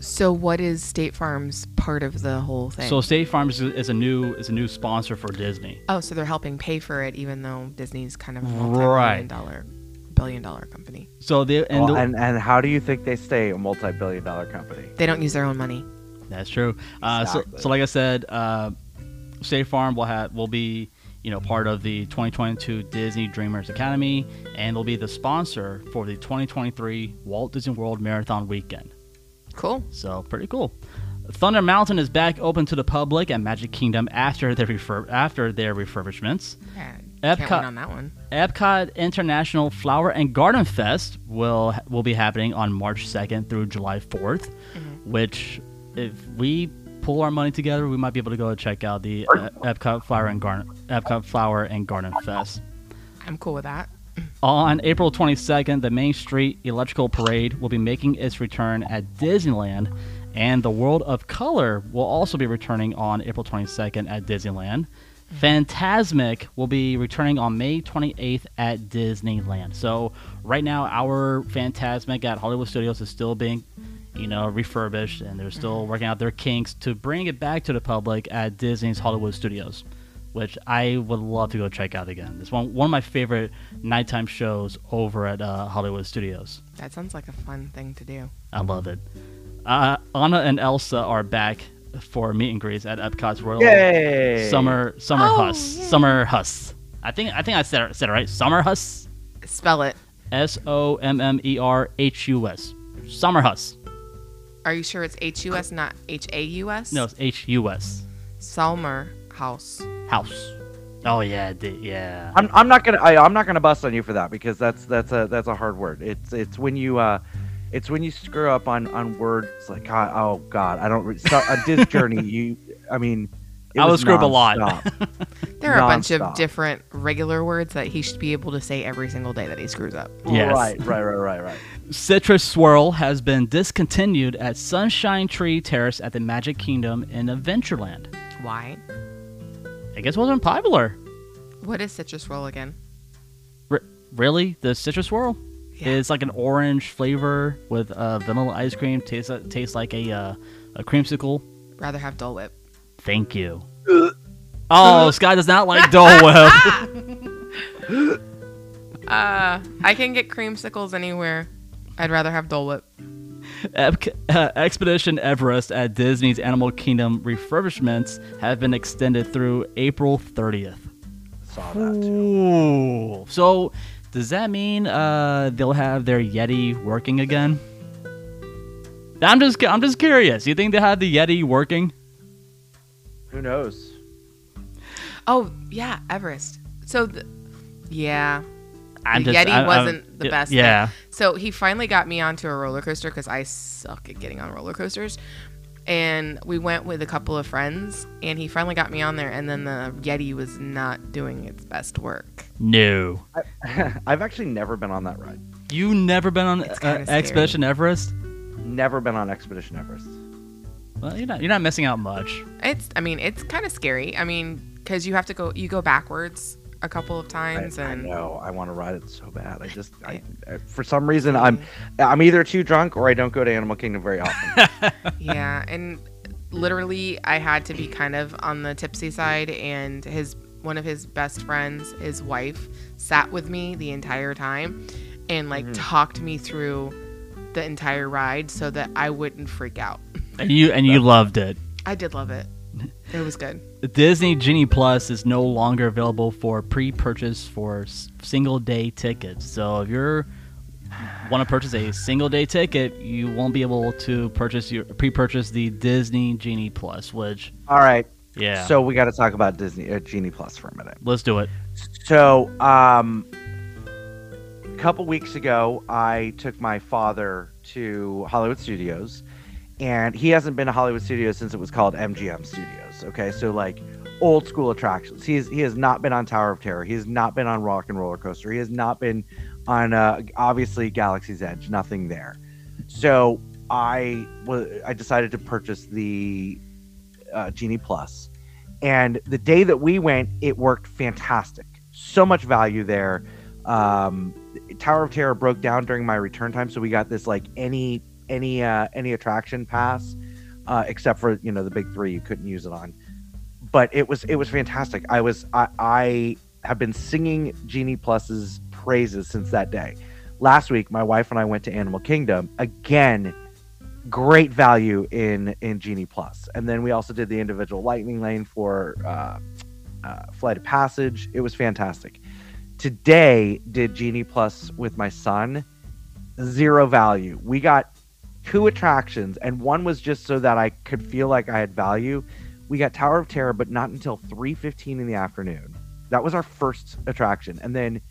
So what is State Farm's part of the whole thing? So State Farm is a new sponsor for Disney. Oh, so they're helping pay for it, even though Disney's kind of a multi-million dollar multi-billion-dollar company. So they and how do you think they stay a multi-billion-dollar company? They don't use their own money. That's true. Exactly. So like I said, State Farm will be part of the 2022 Disney Dreamers Academy, and will be the sponsor for the 2023 Walt Disney World Marathon Weekend. Cool. So pretty cool. Thunder Mountain is back open to the public at Magic Kingdom after their refurbishments. Yeah, Epcot, can't win on that one. Epcot International Flower and Garden Fest will be happening on March 2nd through July 4th, mm-hmm. which if we pull our money together, we might be able to go check out the Epcot Flower and Garden Fest. I'm cool with that. On April 22nd, the Main Street Electrical Parade will be making its return at Disneyland. And the World of Color will also be returning on April 22nd at Disneyland. Mm-hmm. Fantasmic will be returning on May 28th at Disneyland. So right now, our Fantasmic at Hollywood Studios is still being, refurbished, and they're still mm-hmm. working out their kinks to bring it back to the public at Disney's Hollywood Studios, which I would love to go check out again. It's one of my favorite nighttime shows over at Hollywood Studios. That sounds like a fun thing to do. I love it. Anna and Elsa are back for meet and greets at Epcot's Royal Summer Huss. I think I said it right. Summer Huss. Spell it. SOMMERHUS. Summer Huss. Are you sure it's HUS, not HAUS? No, it's HUS. Summer House. Oh yeah, yeah. I'm not gonna bust on you for that because that's a hard word. It's when you. It's when you screw up on words like, oh, God, I don't... a Disc Journey, I would screw up a lot. There are a bunch of different regular words that he should be able to say every single day that he screws up. Yes. Right. Citrus Swirl has been discontinued at Sunshine Tree Terrace at the Magic Kingdom in Adventureland. Why? I guess it wasn't popular. What is Citrus Swirl again? Really? The Citrus Swirl? Yeah. It's like an orange flavor with vanilla ice cream. Tastes like a creamsicle. Rather have Dole Whip. Thank you. Oh, Sky does not like Dole Whip. I can get creamsicles anywhere. I'd rather have Dole Whip. Expedition Everest at Disney's Animal Kingdom refurbishments have been extended through April 30th. Saw that too. Ooh. So. Does that mean they'll have their Yeti working again? I'm just curious. You think they have the Yeti working? Who knows? Oh yeah, Everest. So, the Yeti wasn't the best. Yeah. Thing. So he finally got me onto a roller coaster because I suck at getting on roller coasters, and we went with a couple of friends, and he finally got me on there, and then the Yeti was not doing its best work. No. I've actually never been on that ride. You never been on Expedition Everest? Never been on Expedition Everest. Well, you're not missing out much. It's kind of scary. Because you have to go backwards a couple of times. I know. I want to ride it so bad. For some reason, I'm either too drunk or I don't go to Animal Kingdom very often. Yeah, and literally, I had to be kind of on the tipsy side, and one of his best friends, his wife, sat with me the entire time and mm-hmm. talked me through the entire ride so that I wouldn't freak out. And you loved it. I did love it. It was good. Disney Genie Plus is no longer available for pre-purchase for single day tickets. So if you want to purchase a single day ticket, you won't be able to pre-purchase the Disney Genie Plus, which... All right. Yeah. So we got to talk about Disney Genie Plus for a minute. Let's do it. So, a couple weeks ago, I took my father to Hollywood Studios, and he hasn't been to Hollywood Studios since it was called MGM Studios. Okay, so old school attractions. He has not been on Tower of Terror. He has not been on Rock and Roller Coaster. He has not been on obviously Galaxy's Edge. Nothing there. So I decided to purchase the Genie Plus, and the day that we went, it worked fantastic. So much value there. Tower of Terror broke down during my return time, so we got this any attraction pass, except for the big three you couldn't use it on. But it was fantastic. I have been singing Genie Plus's praises since that day. Last week, my wife and I went to Animal Kingdom. Again, great value in Genie Plus. And then we also did the individual lightning lane for Flight of Passage. It was fantastic. Today, did Genie Plus with my son. Zero value. We got two attractions, and one was just so that I could feel like I had value. We got Tower of Terror, but not until 3:15 in the afternoon. That was our first attraction. And then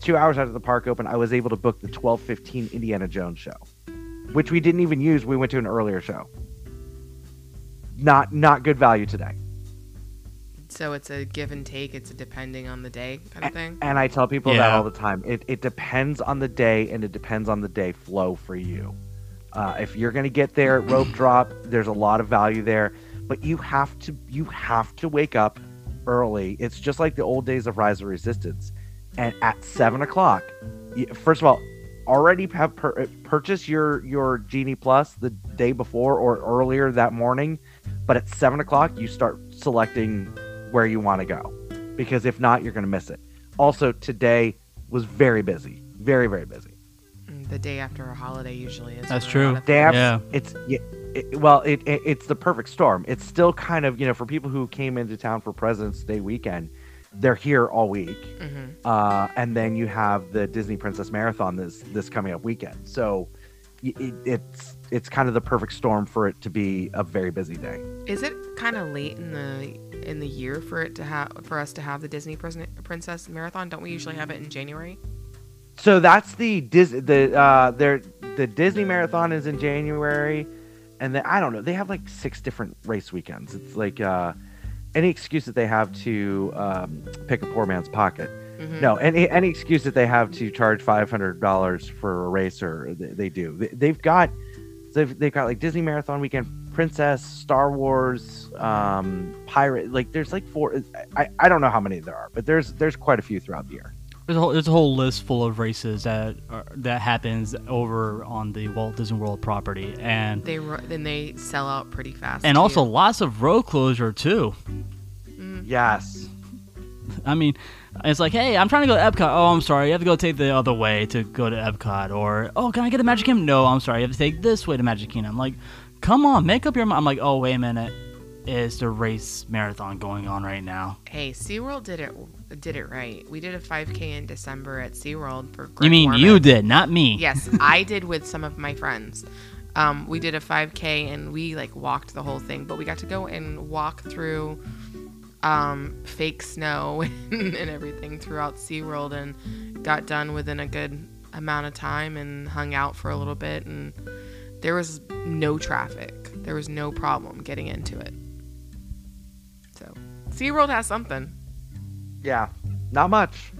2 hours after the park opened, I was able to book the 12:15 Indiana Jones show, which we didn't even use. We went to an earlier show. Not good value today. So it's a give and take. It's a depending on the day kind of thing. And I tell people that all the time. It depends on the day, and it depends on the day flow for you. If you're going to get there at rope drop, there's a lot of value there, but you have to wake up early. It's just like the old days of Rise of Resistance. And at 7 o'clock, first of all, already have purchase your Genie Plus the day before or earlier that morning. But at 7 o'clock, you start selecting where you want to go, because if not, you're going to miss it. Also, today was very busy, very, very busy. The day after a holiday usually is. That's true. It's the perfect storm. It's still kind of, for people who came into town for President's Day weekend, they're here all week. Mm-hmm. And then you have the Disney Princess Marathon this coming up weekend. So it's kind of the perfect storm for it to be a very busy day. Is it kind of late in the year for us to have the Disney Princess Marathon? Don't we usually have it in January? So that's the Disney Marathon is in January, and then I don't know. They have like 6 different race weekends. It's like any excuse that they have to pick a poor man's pocket. Mm-hmm. No, any excuse that they have to charge $500 for a racer, they do. They've got like Disney Marathon weekend, Princess, Star Wars, Pirate. Like there's like 4. I don't know how many there are, but there's quite a few throughout the year. There's a whole list full of races that happens over on the Walt Disney World property, and they sell out pretty fast. And also lots of road closure too. Mm. Yes, I mean, it's like, hey, I'm trying to go to Epcot. Oh, I'm sorry, you have to go take the other way to go to Epcot. Or oh, can I get a Magic Kingdom? No, I'm sorry, you have to take this way to Magic Kingdom. I'm like, come on, make up your mind. I'm like, oh, wait a minute. Is the race marathon going on right now? Hey, SeaWorld did it right. We did a 5K in December at SeaWorld for Greg. You mean Warman. You did, not me. Yes, I did with some of my friends. We did a 5K and we like walked the whole thing, but we got to go and walk through fake snow and everything throughout SeaWorld, and got done within a good amount of time and hung out for a little bit, and there was no traffic. There was no problem getting into it. So, SeaWorld has something. Yeah, not much.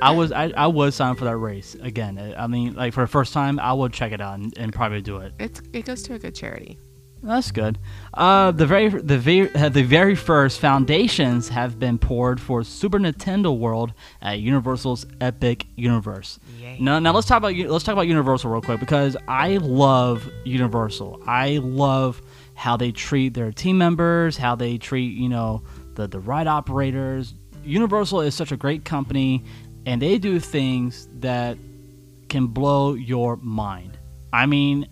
I was signed for that race again. I mean, like for the first time, I will check it out and probably do it. It goes to a good charity. That's good. The very first foundations have been poured for Super Nintendo World at Universal's Epic Universe. Yay. Now let's talk about Universal real quick, because I love Universal. I love how they treat their team members, how they treat the ride operators. Universal is such a great company, and they do things that can blow your mind. I mean,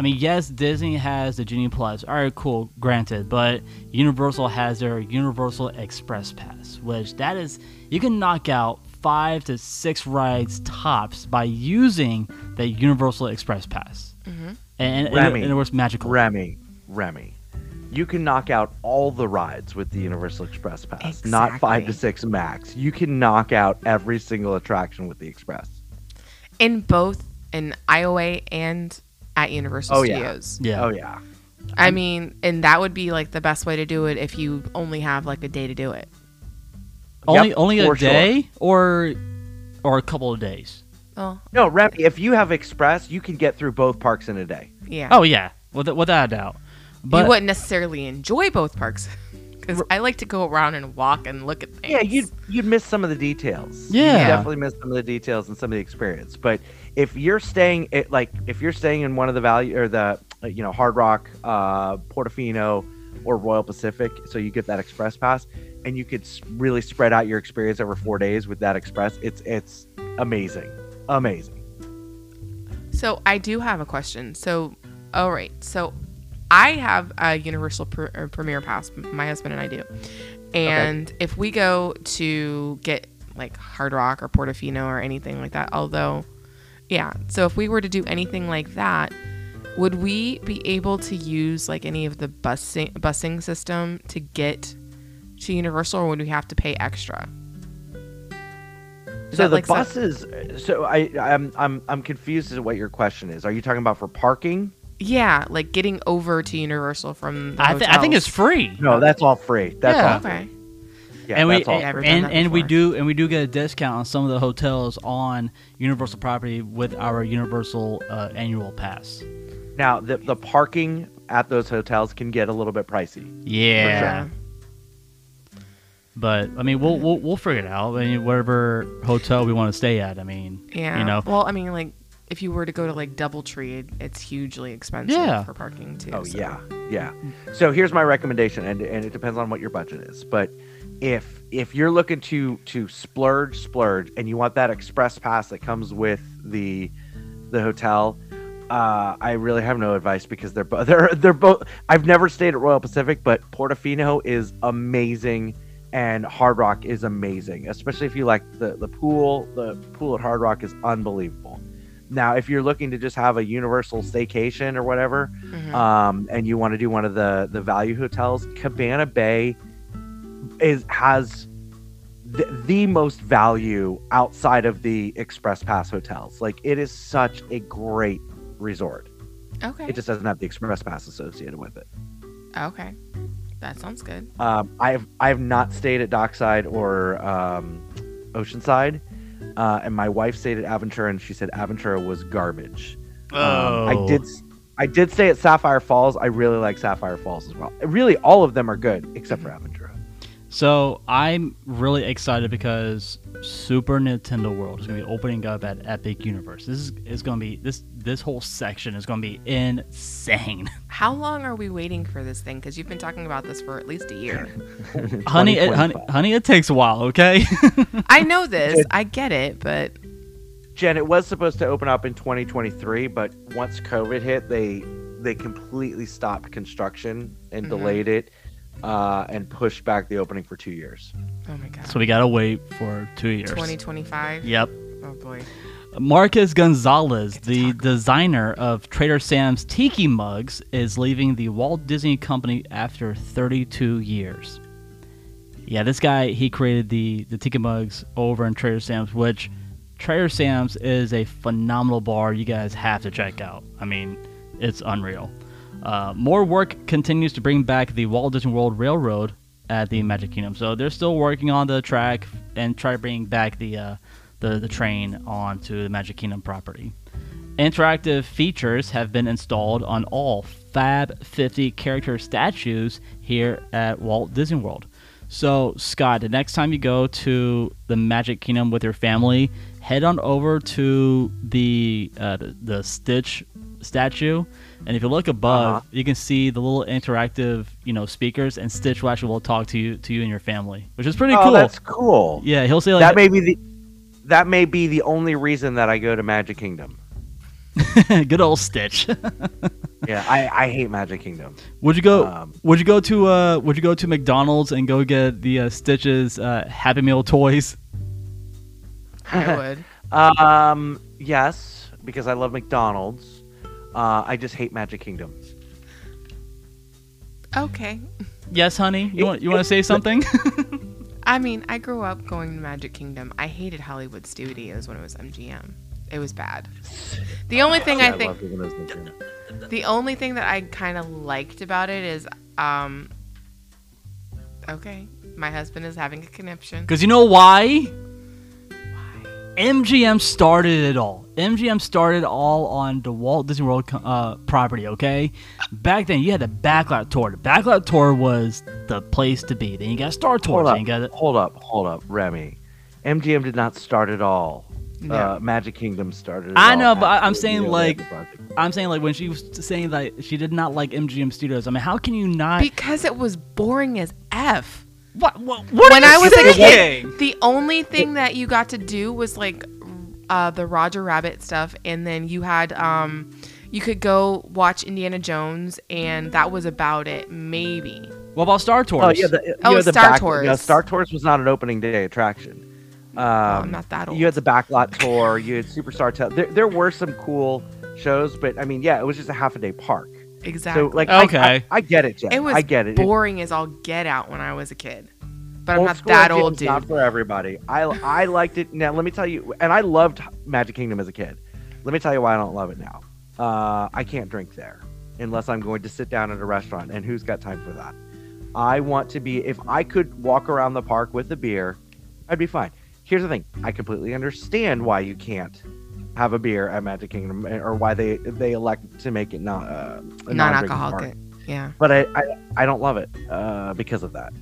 yes, Disney has the Genie Plus. All right, cool, granted. But Universal has their Universal Express Pass, which that is, you can knock out 5 to 6 rides tops by using the Universal Express Pass. Mm-hmm. And it works magical. Remy, you can knock out all the rides with the Universal Express Pass, exactly. Not 5 to 6 max. You can knock out every single attraction with the Express. In both, in IOA and at Universal Studios. Yeah. Oh, yeah. I mean, and that would be like the best way to do it if you only have like a day to do it. Only a day, sure. or a couple of days? Oh. No, Remy, if you have Express, you can get through both parks in a day. Yeah. Oh, yeah. Without a doubt. But you wouldn't necessarily enjoy both parks. Because I like to go around and walk and look at things. Yeah, you'd miss some of the details. Yeah. You'd definitely miss some of the details and some of the experience. But if you're staying in one of the value or the Hard Rock, Portofino, or Royal Pacific. So you get that express pass and you could really spread out your experience over 4 days with that express. It's amazing. Amazing. So I do have a question. So, all right. So I have a Universal Premier Pass. My husband and I do. And okay. If we go to get like Hard Rock or Portofino or anything like that, although, yeah. So if we were to do anything like that, would we be able to use like any of the busing system to get to Universal, or would we have to pay extra? Is so the like buses. So I'm confused as to what your question is. Are you talking about for parking? Yeah, like getting over to Universal from the I think it's free. No, that's all free. That's all free. Okay. Yeah, and that's we do get a discount on some of the hotels on Universal property with our Universal annual pass. Now, the parking at those hotels can get a little bit pricey. Yeah. For sure. But I mean, we'll figure it out. I mean, whatever hotel we want to stay at. I mean, yeah. You know. Well, I mean, like if you were to go to like DoubleTree, it's hugely expensive for parking too. Oh so. yeah. So here's my recommendation, and it depends on what your budget is. But if you're looking to splurge, and you want that express pass that comes with the hotel. I really have no advice because they're both. I've never stayed at Royal Pacific, but Portofino is amazing and Hard Rock is amazing, especially if you like the pool. The pool at Hard Rock is unbelievable. Now, if you're looking to just have a Universal staycation or whatever, and you want to do one of the value hotels, Cabana Bay has the most value outside of the Express Pass hotels. Like it is such a great resort. Okay. It just doesn't have the Express Pass associated with it. Okay. That sounds good. I have not stayed at Dockside or Oceanside, and my wife stayed at Aventura, and she said Aventura was garbage. Oh. I did stay at Sapphire Falls. I really like Sapphire Falls as well. Really, all of them are good except for Aventura. So I'm really excited because Super Nintendo World is going to be opening up at Epic Universe. This whole section is going to be insane. How long are we waiting for this thing? Because you've been talking about this for at least a year. honey, it takes a while, okay? I know this. I get it, but... Jen, it was supposed to open up in 2023, but once COVID hit, they completely stopped construction and delayed it. And push back the opening for 2 years. Oh my god! So we gotta wait for 2 years. 2025. Yep. Oh boy. Marcus Gonzalez, the designer of Trader Sam's Tiki mugs, is leaving the Walt Disney Company after 32 years. Yeah, this guy, he created the Tiki mugs over in Trader Sam's, which Trader Sam's is a phenomenal bar. You guys have to check out. I mean, it's unreal. More work continues to bring back the Walt Disney World Railroad at the Magic Kingdom. So they're still working on the track and try to bring back the train onto the Magic Kingdom property. Interactive features have been installed on all Fab 50 character statues here at Walt Disney World. So, Scott, the next time you go to the Magic Kingdom with your family, head on over to the Stitch statue. And if you look above, you can see the little interactive, speakers, and Stitch will actually talk to you and your family, which is pretty cool. Oh, that's cool. Yeah, he'll say like that may be the only reason that I go to Magic Kingdom. Good old Stitch. Yeah, I hate Magic Kingdom. Would you go to McDonald's and go get the Stitch's Happy Meal toys? I would. Yes, because I love McDonald's. I just hate Magic Kingdom. Okay. Yes, honey? You want to say something? I mean, I grew up going to Magic Kingdom. I hated Hollywood Studios when it was MGM. It was bad. The only thing that I kind of liked about it is, okay, my husband is having a conniption. Because you know why? MGM started it all. MGM started all on the Walt Disney World property, okay? Back then, you had the Backlot Tour. The Backlot Tour was the place to be. Then you got Star Tours. Hold up, Remy. MGM did not start it all. Magic Kingdom started. I know, but I'm saying when she was saying that she did not like MGM Studios. I mean, how can you not? Because it was boring as f. What when I was a kid, the only thing that you got to do was like the Roger Rabbit stuff, and then you had you could go watch Indiana Jones, and that was about it, maybe. What about Star Tours? Star Tours. Yeah, Star Tours was not an opening day attraction. I'm not that old. You had the Backlot Tour. You had Superstar Tour. There were some cool shows, but I mean, yeah, it was just a half a day park. Exactly. So, like, okay, I get it, Jen. It was boring as all get out when I was a kid. But I'm not that old, dude. Not for everybody. I liked it. Now, let me tell you, and I loved Magic Kingdom as a kid. Let me tell you why I don't love it now. I can't drink there unless I'm going to sit down at a restaurant, and who's got time for that? I want to be, if I could walk around the park with a beer, I'd be fine. Here's the thing. I completely understand why you can't have a beer at Magic Kingdom, or why they elect to make it not non-alcoholic. Yeah. But I don't love it because of that.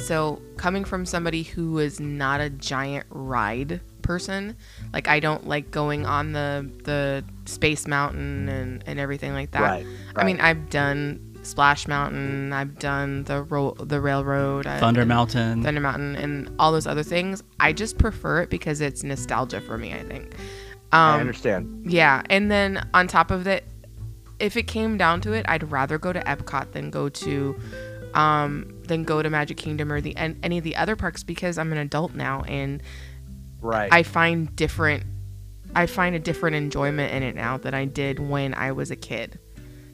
So coming from somebody who is not a giant ride person, like I don't like going on the Space Mountain and everything like that. Right. I mean, I've done Splash Mountain, I've done the railroad, Thunder Mountain, and all those other things. I just prefer it because it's nostalgia for me, I think. I understand. Yeah, and then on top of it, if it came down to it, I'd rather go to Epcot than go to Magic Kingdom or any of the other parks, because I'm an adult now and. Right. I find a different enjoyment in it now than I did when I was a kid.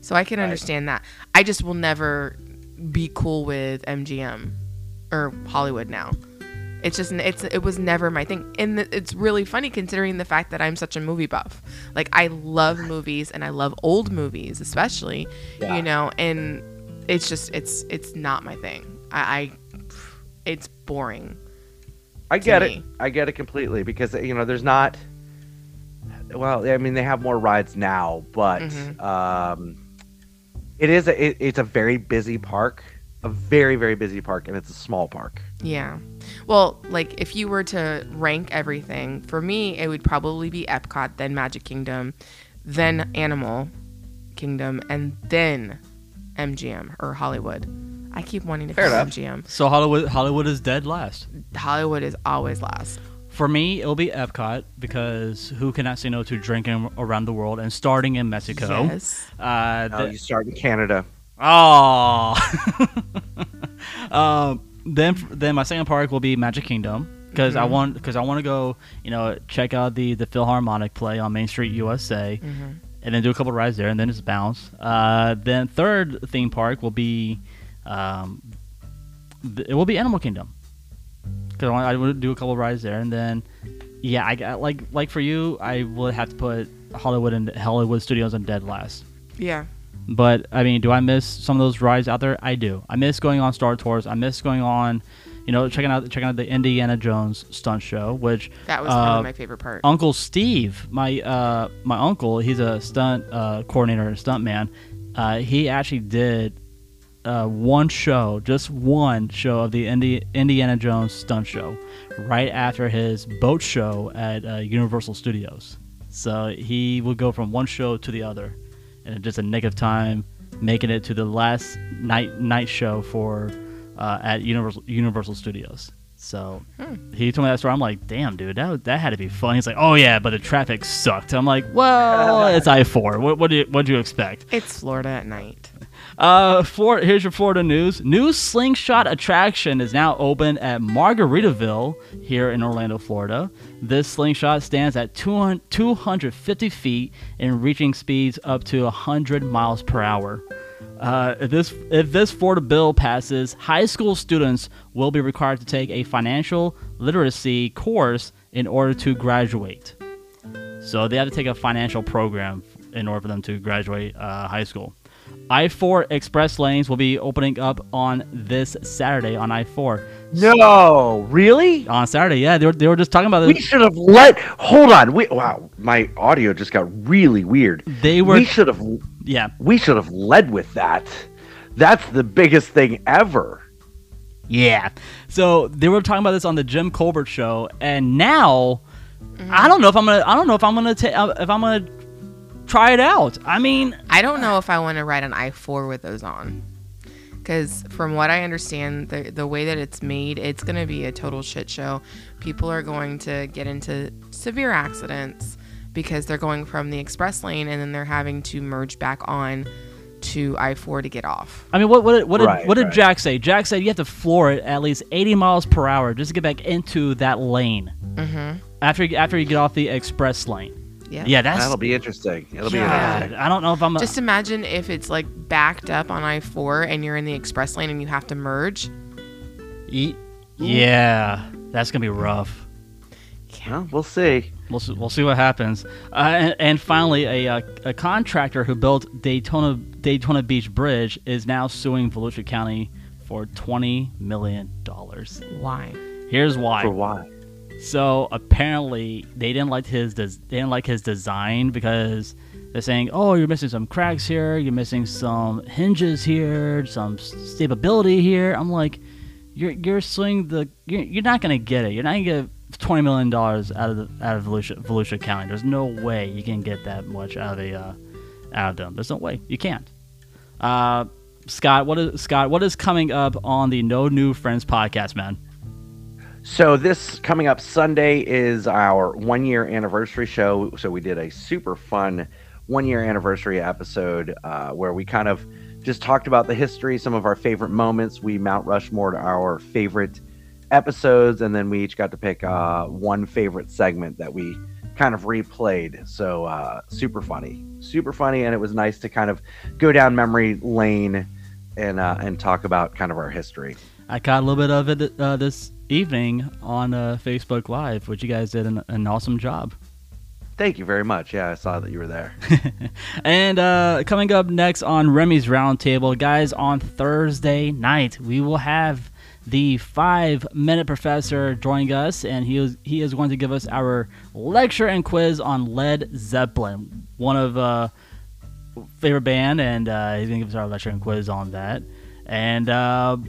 So I can understand that. I just will never be cool with MGM or Hollywood now. It's just it was never my thing. And it's really funny considering the fact that I'm such a movie buff. Like I love movies and I love old movies especially, you know, and it's just it's not my thing. It's boring. I get it. I get it completely because, you know, there's not. Well, I mean, they have more rides now, but it's a very busy park, a very, very busy park. And it's a small park. Yeah. Well, like if you were to rank everything for me, it would probably be Epcot, then Magic Kingdom, then Animal Kingdom, and then MGM or Hollywood. I keep wanting to film MGM. So Hollywood is dead last. Hollywood is always last. For me, it'll be Epcot because who cannot say no to drinking around the world and starting in Mexico. Yes. You start in Canada. Oh. Then my second park will be Magic Kingdom because I want to go, you know, check out the Philharmonic play on Main Street USA, and then do a couple of rides there, and then just bounce. Then third theme park will be. It will be Animal Kingdom because I would do a couple of rides there, and then I got like for you, I would have to put Hollywood Studios on dead last. Yeah, but I mean, do I miss some of those rides out there? I do. I miss going on Star Tours. I miss going on, you know, checking out the Indiana Jones stunt show, which that was probably my favorite part. Uncle Steve, my uncle, he's a stunt coordinator and stunt man. He actually did. Just one show of the Indiana Jones stunt show right after his boat show at Universal Studios. So he would go from one show to the other in just a nick of time, making it to the last night show for at Universal Studios. So he told me that story. I'm like, damn, dude, that had to be fun. He's like, oh yeah, but the traffic sucked. I'm like, well, it's I-4. What do you expect? It's Florida at night. Here's your Florida news. New slingshot attraction is now open at Margaritaville here in Orlando, Florida. This slingshot stands at 250 feet and reaching speeds up to 100 miles per hour. If this Florida bill passes, high school students will be required to take a financial literacy course in order to graduate. So they have to take a financial program in order for them to graduate high school. I-4 express lanes will be opening up on this Saturday on I-4. No, really? On Saturday, yeah. They were just talking about this. We should have hold on. Wow, my audio just got really weird. We should have led with that. That's the biggest thing ever. Yeah. So they were talking about this on the Jim Colbert show, and now I don't know if I'm gonna try it out. I mean, I don't know if I want to ride an i4 with those on, because from what I understand, the way that it's made, it's going to be a total shit show. People are going to get into severe accidents because they're going from the express lane and then they're having to merge back on to I-4 to get off. I mean, what did Jack say? Jack said you have to floor it at least 80 miles per hour just to get back into that lane after you get off the express lane. Yeah, that'll be interesting. It'll be interesting. I don't know if I'm... Just imagine if it's like backed up on I-4 and you're in the express lane and you have to merge. Yeah, that's going to be rough. Yeah. Well, we'll see. We'll see what happens. And finally, a contractor who built Daytona Beach Bridge is now suing Volusia County for $20 million. Why? Here's why. For why? So apparently they didn't like his design, because they're saying, oh, you're missing some cracks here, you're missing some hinges here, some stability here. I'm like, you're not gonna get it. You're not gonna get $20 million out of Volusia County. There's no way you can get that much out of them. There's no way you can't. Scott, what is coming up on the No New Friends podcast, man? So this coming up Sunday is our one-year anniversary show. So we did a super fun one-year anniversary episode where we kind of just talked about the history, some of our favorite moments. We Mount Rushmored our favorite episodes, and then we each got to pick one favorite segment that we kind of replayed. So super funny, and it was nice to kind of go down memory lane and talk about kind of our history. I caught a little bit of it this evening on Facebook Live, which you guys did an awesome job. Thank you very much. Yeah, I saw that you were there. And coming up next on Remy's Roundtable, guys, on Thursday night, we will have the 5-Minute Professor joining us, and he is going to give us our lecture and quiz on Led Zeppelin, one of favorite band, and he's going to give us our lecture and quiz on that. And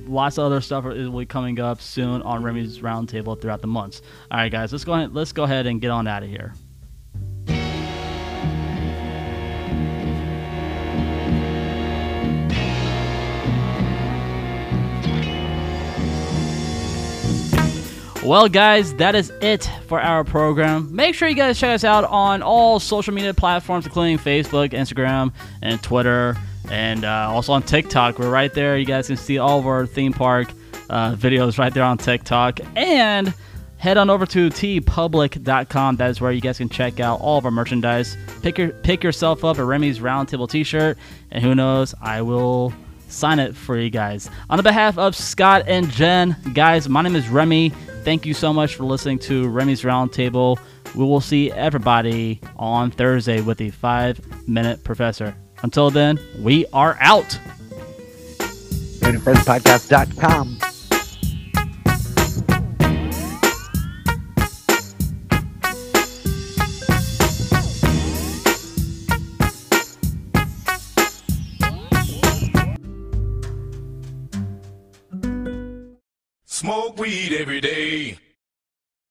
lots of other stuff will be coming up soon on Remy's Roundtable throughout the months. All right, guys, let's go ahead and get on out of here. Well, guys, that is it for our program. Make sure you guys check us out on all social media platforms, including Facebook, Instagram, and Twitter. And also on TikTok, we're right there. You guys can see all of our theme park videos right there on TikTok. And head on over to tpublic.com. That is where you guys can check out all of our merchandise. Pick yourself up a Remy's Roundtable t-shirt, and who knows, I will sign it for you guys. On the behalf of Scott and Jen, guys, my name is Remy. Thank you so much for listening to Remy's Roundtable. We will see everybody on Thursday with the 5-Minute Professor. Until then, we are out. NewFriendsPodcast.com. Smoke weed every day.